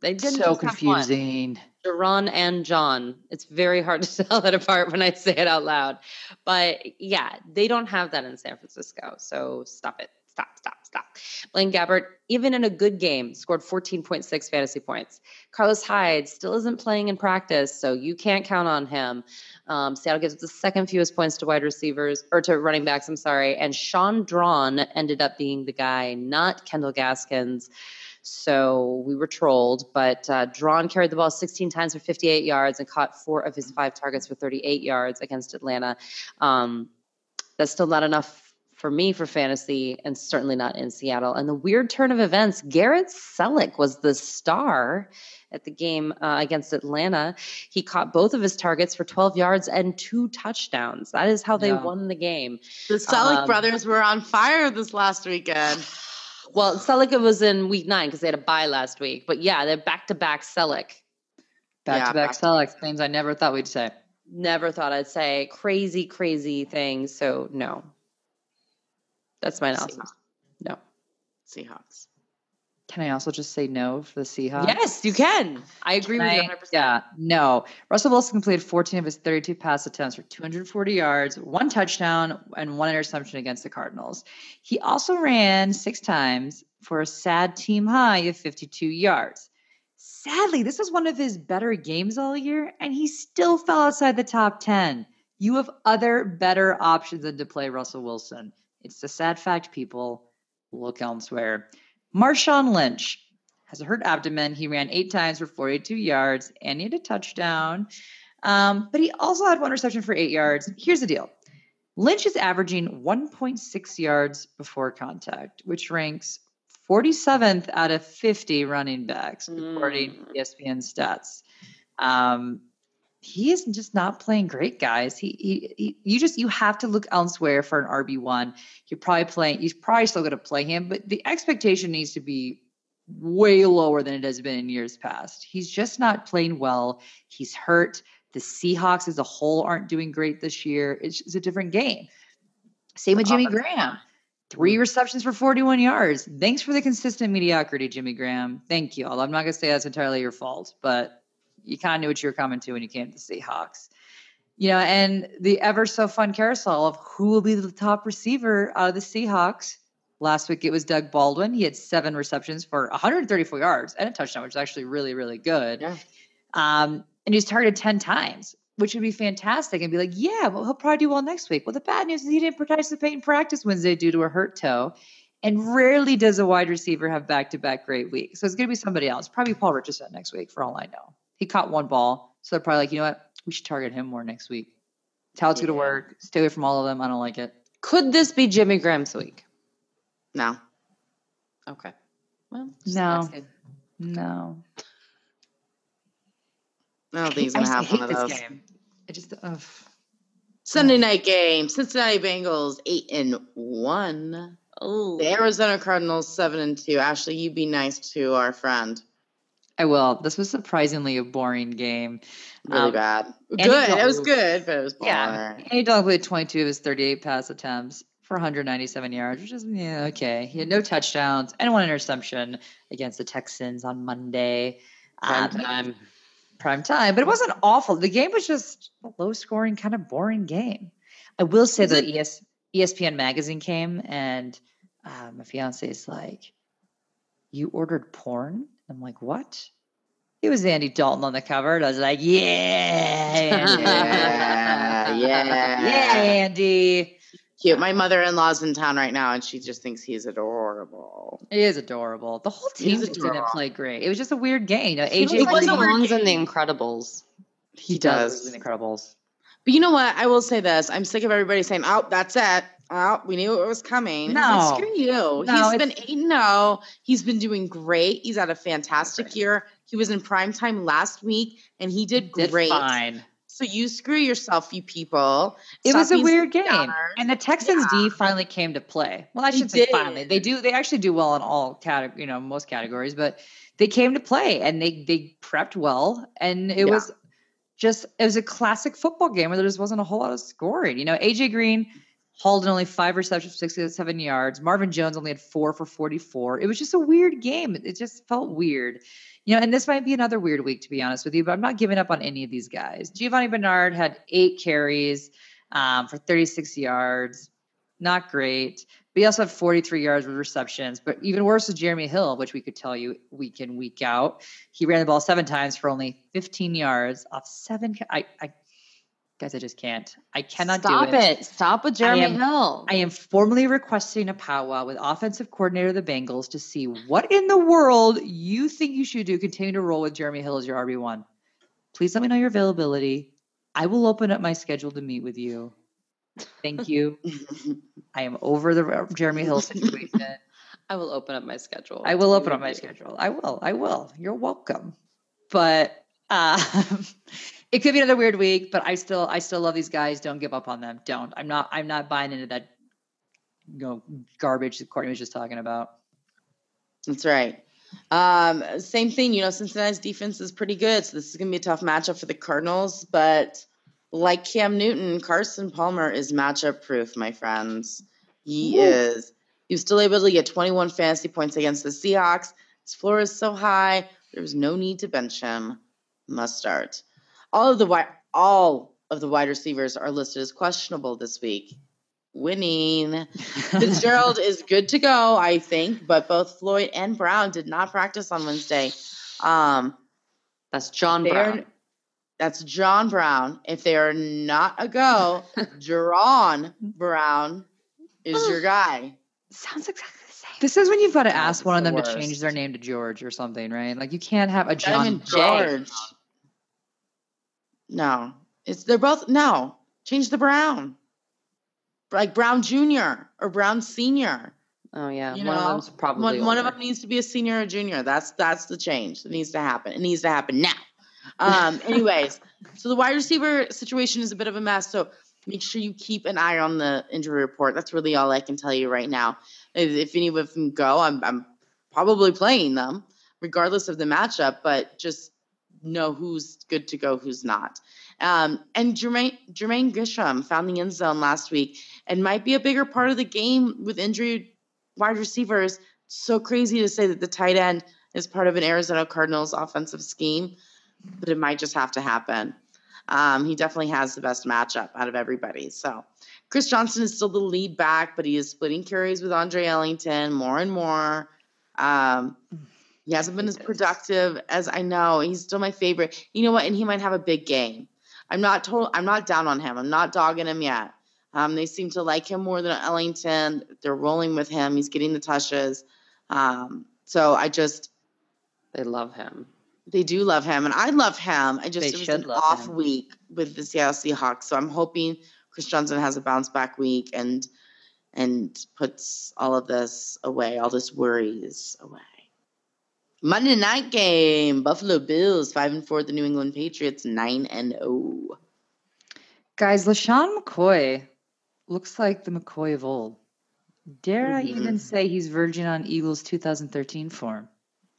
They didn't. So confusing. Jerron and John. It's very hard to tell that apart when I say it out loud. But yeah, they don't have that in San Francisco. So stop it. Stop, stop, stop. Blaine Gabbert, even in a good game, scored fourteen point six fantasy points. Carlos Hyde still isn't playing in practice, so you can't count on him. Um, Seattle gives up the second fewest points to wide receivers, or to running backs, I'm sorry. And Sean Drawn ended up being the guy, not Kendall Gaskins. So we were trolled, but uh, Drawn carried the ball sixteen times for fifty-eight yards and caught four of his five targets for thirty-eight yards against Atlanta. Um, that's still not enough for me, for fantasy, and certainly not in Seattle. And the weird turn of events, Garrett Selleck was the star at the game uh, against Atlanta. He caught both of his targets for twelve yards and two touchdowns. That is how they yeah. won the game. The Selleck um, brothers were on fire this last weekend. Well, Selleck was in week nine because they had a bye last week. But yeah, they're back-to-back Selleck. Back-to-back yeah, Selleck, things I never thought we'd say. Never thought I'd say. Crazy, crazy things. So, no. That's my analysis. Seahawks. No. Seahawks. Can I also just say no for the Seahawks? Yes, you can. I agree can with you one hundred percent. Yeah, no. Russell Wilson completed fourteen of his thirty-two pass attempts for two hundred forty yards, one touchdown, and one interception against the Cardinals. He also ran six times for a sad team high of fifty-two yards. Sadly, this was one of his better games all year, and he still fell outside the top ten. You have other better options than to play Russell Wilson. It's a sad fact, people. Look elsewhere. Marshawn Lynch has a hurt abdomen. He ran eight times for forty-two yards and he had a touchdown. Um, but he also had one reception for eight yards. Here's the deal. Lynch is averaging one point six yards before contact, which ranks forty-seventh out of fifty running backs, according mm. to E S P N stats. Um, he is just not playing great, guys. He, he, he, you just, you have to look elsewhere for an R B one. You're probably playing, he's probably still going to play him, but the expectation needs to be way lower than it has been in years past. He's just not playing well. He's hurt. The Seahawks as a whole aren't doing great this year. It's, it's a different game. Same with Jimmy Graham. Three receptions for forty-one yards. Thanks for the consistent mediocrity, Jimmy Graham. Thank you all. I'm not going to say that's entirely your fault, but you kind of knew what you were coming to when you came to the Seahawks, you know, and the ever so fun carousel of who will be the top receiver out of the Seahawks. Last week, it was Doug Baldwin. He had seven receptions for one hundred thirty-four yards and a touchdown, which is actually really, really good. Yeah. Um, and he was targeted ten times, which would be fantastic and be like, yeah, well, he'll probably do well next week. Well, the bad news is he didn't participate in practice Wednesday due to a hurt toe. And rarely does a wide receiver have back-to-back great weeks. So it's going to be somebody else, probably Paul Richardson next week for all I know. He caught one ball, so they're probably like, you know what? We should target him more next week. That's how it's yeah. going to work. Stay away from all of them. I don't like it. Could this be Jimmy Graham's week? No. Okay. Well, no. No. I don't think he's going to have one of those. This game. I just uh, Sunday night game. Cincinnati Bengals eight and one. Oh. The Arizona Cardinals seven and two. Ashley, you be nice to our friend. I will. This was surprisingly a boring game. Really um, bad. Good. Dalton, it was good, but it was boring. Yeah. Andy Dalton played twenty-two of his thirty-eight pass attempts for one hundred ninety-seven yards, which is, yeah, okay. He had no touchdowns and one interception against the Texans on Monday. Prime um, time. Prime time. But it wasn't awful. The game was just a low-scoring, kind of boring game. I will say that E S- E S P N Magazine came, and uh, my fiance is like, you ordered porn? I'm like, what? It was Andy Dalton on the cover. And I was like, yeah, Andy. yeah, yeah, yeah, Andy. Cute. My mother-in-law's in town right now, and she just thinks he's adorable. He is adorable. The whole team didn't play great. It was just a weird game. You know, A J he was belongs in The Incredibles. He, he does. does. In The Incredibles. But you know what? I will say this. I'm sick of everybody saying, oh, that's it. Oh, we knew it was coming. No. Like, screw you. No, he's been eight and oh. He's been doing great. He's had a fantastic great. year. He was in primetime last week, and he did he great. Did fine. So you screw yourself, you people. It Stop was a weird game. Downers. And the Texans yeah. D finally came to play. Well, I shouldn't say finally. They do. They actually do well in all categories, you know, most categories, but they came to play, and they they prepped well, and it yeah. was just – it was a classic football game where there just wasn't a whole lot of scoring. You know, A J. Green – Halden only five receptions, sixty-seven yards. Marvin Jones only had four for forty-four. It was just a weird game. It just felt weird. You know, and this might be another weird week, to be honest with you, but I'm not giving up on any of these guys. Giovanni Bernard had eight carries um, for thirty-six yards. Not great. But he also had forty-three yards with receptions. But even worse was Jeremy Hill, which we could tell you week in, week out. He ran the ball seven times for only fifteen yards off seven. I, I Guys, I just can't. I cannot Stop do it. Stop it. Stop with Jeremy I am, Hill. I am formally requesting a powwow with offensive coordinator of the Bengals to see what in the world you think you should do. Continue to roll with Jeremy Hill as your R B one. Please let me know your availability. I will open up my schedule to meet with you. Thank you. I am over the Jeremy Hill situation. I will open up my schedule. I will open up my you. schedule. I will. I will. You're welcome. But uh it could be another weird week, but I still, I still love these guys. Don't give up on them. Don't. I'm not, I'm not buying into that, you know, garbage that Courtney was just talking about. That's right. Um, same thing, you know, Cincinnati's defense is pretty good, so this is going to be a tough matchup for the Cardinals. But like Cam Newton, Carson Palmer is matchup proof, my friends. He Ooh. is. He was still able to get twenty-one fantasy points against the Seahawks. His floor is so high, there was no need to bench him. Must start. All of the wide, all of the wide receivers are listed as questionable this week. Winning. Fitzgerald is good to go, I think, but both Floyd and Brown did not practice on Wednesday. Um, that's John Brown. Are, that's John Brown. If they are not a go, Jerron Brown is oh, your guy. Sounds exactly the same. This is when you've got to ask that's one of the them worst. to change their name to George or something, right? Like you can't have a John George. No, it's they're both no. Change the Brown. Like Brown Junior or Brown Senior. Oh yeah, you one know? of them's probably one, one of them needs to be a senior or junior. That's that's the change that needs to happen. It needs to happen now. Um, anyways, so the wide receiver situation is a bit of a mess. So make sure you keep an eye on the injury report. That's really all I can tell you right now. If any of them go, I'm I'm probably playing them regardless of the matchup. But just know who's good to go, who's not. Um, and Jermaine, Jermaine Grisham found the end zone last week and might be a bigger part of the game with injured wide receivers. So crazy to say that the tight end is part of an Arizona Cardinals offensive scheme, but it might just have to happen. Um, he definitely has the best matchup out of everybody. So Chris Johnson is still the lead back, but he is splitting carries with Andre Ellington more and more. Um, he hasn't been as productive as I know. He's still my favorite. You know what? And he might have a big game. I'm not total, I'm not down on him. I'm not dogging him yet. Um, they seem to like him more than Ellington. They're rolling with him. He's getting the touches. Um, so I just they love him. They do love him, and I love him. I just they it was an off him. week with the Seattle Seahawks. So I'm hoping Chris Johnson has a bounce back week and and puts all of this away, all this worries away. Monday night game, Buffalo Bills, five and four, the New England Patriots, nine and oh. Guys, LaShawn McCoy looks like the McCoy of old. Dare mm-hmm. I even say he's verging on Eagles twenty thirteen form.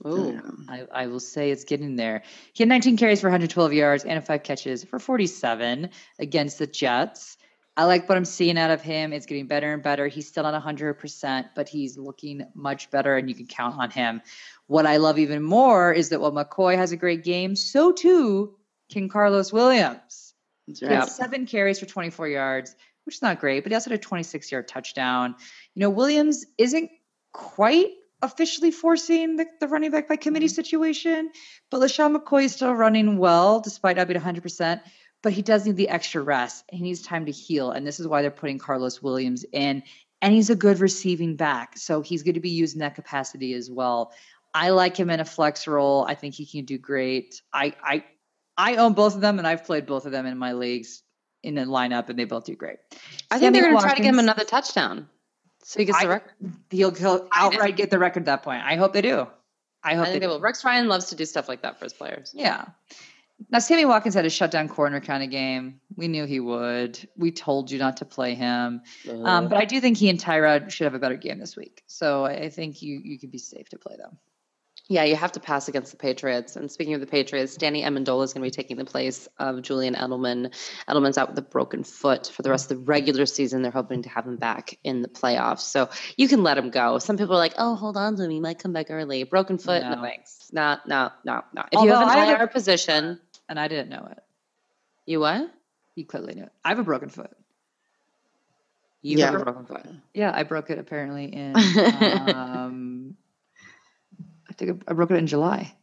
Oh, mm. I, I will say it's getting there. He had nineteen carries for one hundred twelve yards and five catches for forty-seven against the Jets. I like what I'm seeing out of him. It's getting better and better. He's still not one hundred percent, but he's looking much better, and you can count on him. What I love even more is that while McCoy has a great game, so too can Carlos Williams. He had seven carries for twenty-four yards, which is not great, but he also had a twenty-six-yard touchdown. You know, Williams isn't quite officially forcing the, the running back by committee situation, but LaShawn McCoy is still running well despite not being one hundred percent. But he does need the extra rest. He needs time to heal. And this is why they're putting Carlos Williams in. And he's a good receiving back. So he's going to be used in that capacity as well. I like him in a flex role. I think he can do great. I I, I own both of them, and I've played both of them in my leagues in the lineup, and they both do great. I think Sammy they're going to try to get him another touchdown. So he gets I, the record. He'll, he'll outright get the record at that point. I hope they do. I hope I think they, they will. Rex Ryan loves to do stuff like that for his players. Yeah. Now, Sammy Watkins had a shutdown corner kind of game. We knew he would. We told you not to play him. Uh-huh. Um, but I do think he and Tyrod should have a better game this week. So I think you you could be safe to play them. Yeah, you have to pass against the Patriots. And speaking of the Patriots, Danny Amendola is going to be taking the place of Julian Edelman. Edelman's out with a broken foot for the rest of the regular season. They're hoping to have him back in the playoffs. So you can let him go. Some people are like, oh, hold on to him. He might come back early. Broken foot? No, no thanks. No, no, no, no. If Although you have an I L R position. And I didn't know it. You what? You clearly knew it. I have a broken foot. You yeah. have a broken foot. Yeah, I broke it apparently in... Um, I think I broke it in July.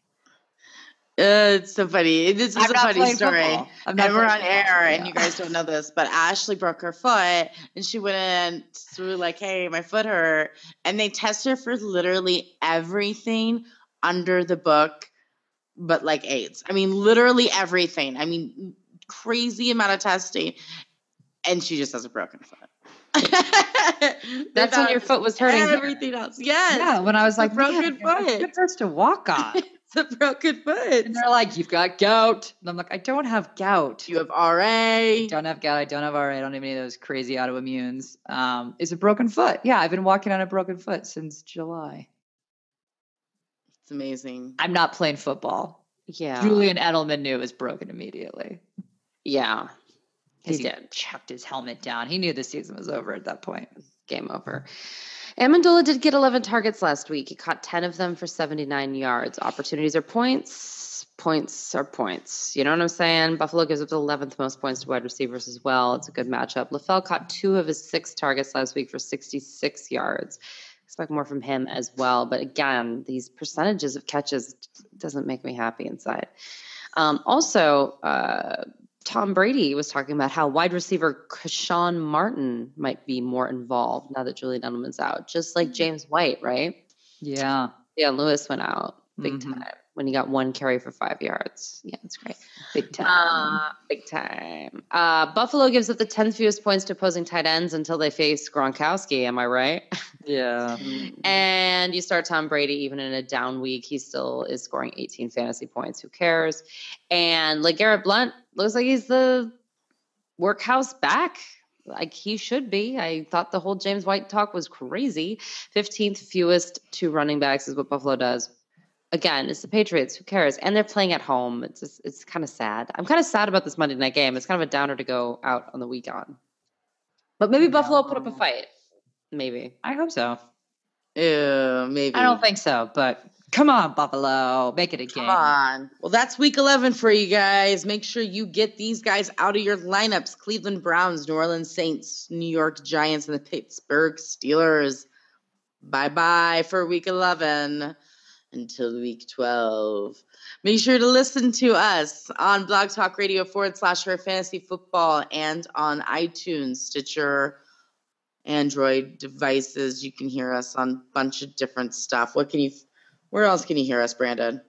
Uh, it's so funny. This is I'm a funny story. I'm and we're on air, football, yeah. and you guys don't know this, but Ashley broke her foot, and she went in through like, hey, my foot hurt. And they test her for literally everything under the book, but like AIDS. I mean, literally everything. I mean, crazy amount of testing. And she just has a broken foot. That's when your foot was hurting. Everything else. Yes. Yeah. When I was like, broken foot. It's good first to walk on. It's a broken foot. And they're like, you've got gout. And I'm like, I don't have gout. You have R A. I don't have gout. I don't have R A. I don't have any of those crazy autoimmunes. Um, it's a broken foot. Yeah. I've been walking on a broken foot since July. It's amazing. I'm not playing football. Yeah. Julian Edelman knew it was broken immediately. Yeah. He, he did. Chucked his helmet down. He knew the season was over at that point. Game over. Amendola did get eleven targets last week. He caught ten of them for seventy-nine yards. Opportunities are points. Points are points. You know what I'm saying? Buffalo gives up the eleventh most points to wide receivers as well. It's a good matchup. LaFell caught two of his six targets last week for sixty-six yards. Expect more from him as well. But again, these percentages of catches doesn't make me happy inside. Um, also, uh, Tom Brady was talking about how wide receiver Keshawn Martin might be more involved now that Julian Edelman's out, just like James White, right? Yeah. Yeah, Lewis went out big mm-hmm. time when he got one carry for five yards. Yeah, that's great. Big time. Uh, big time. Uh, Buffalo gives up the tenth fewest points to opposing tight ends until they face Gronkowski. Am I right? Yeah. And you start Tom Brady, even in a down week, he still is scoring eighteen fantasy points. Who cares? And LeGarrette Blount looks like he's the workhouse back. Like he should be. I thought the whole James White talk was crazy. fifteenth fewest to running backs is what Buffalo does. Again, it's the Patriots. Who cares? And they're playing at home. It's just, it's kind of sad. I'm kind of sad about this Monday night game. It's kind of a downer to go out on the week on. But maybe no. Buffalo put up a fight. Maybe. I hope so. Yeah, maybe. I don't think so, but come on, Buffalo. Make it a game. Come on. Well, that's week eleven for you guys. Make sure you get these guys out of your lineups. Cleveland Browns, New Orleans Saints, New York Giants, and the Pittsburgh Steelers. Bye-bye for week eleven until week twelve. Make sure to listen to us on Blog Talk Radio forward slash Her Fantasy Football and on iTunes, Stitcher, Android devices. You can hear us on a bunch of different stuff. What can you... Where else can you hear us, Brandon?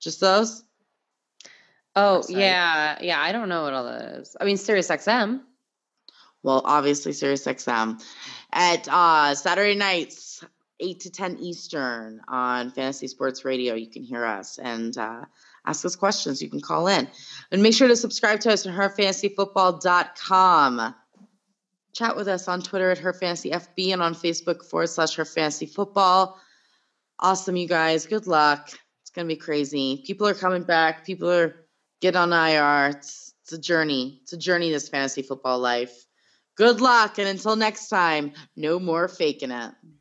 Just those? Oh, yeah. Yeah, I don't know what all that is. I mean, SiriusXM. Well, obviously, SiriusXM. At uh, Saturday nights, eight to ten Eastern on Fantasy Sports Radio, you can hear us and uh, ask us questions. You can call in. And make sure to subscribe to us at her fantasy football dot com. Chat with us on Twitter at herfantasyfb and on Facebook forward slash herfantasyfootball. Awesome, you guys. Good luck. It's going to be crazy. People are coming back. People are getting on I R. It's, it's a journey. It's a journey, this fantasy football life. Good luck. And until next time, no more faking it.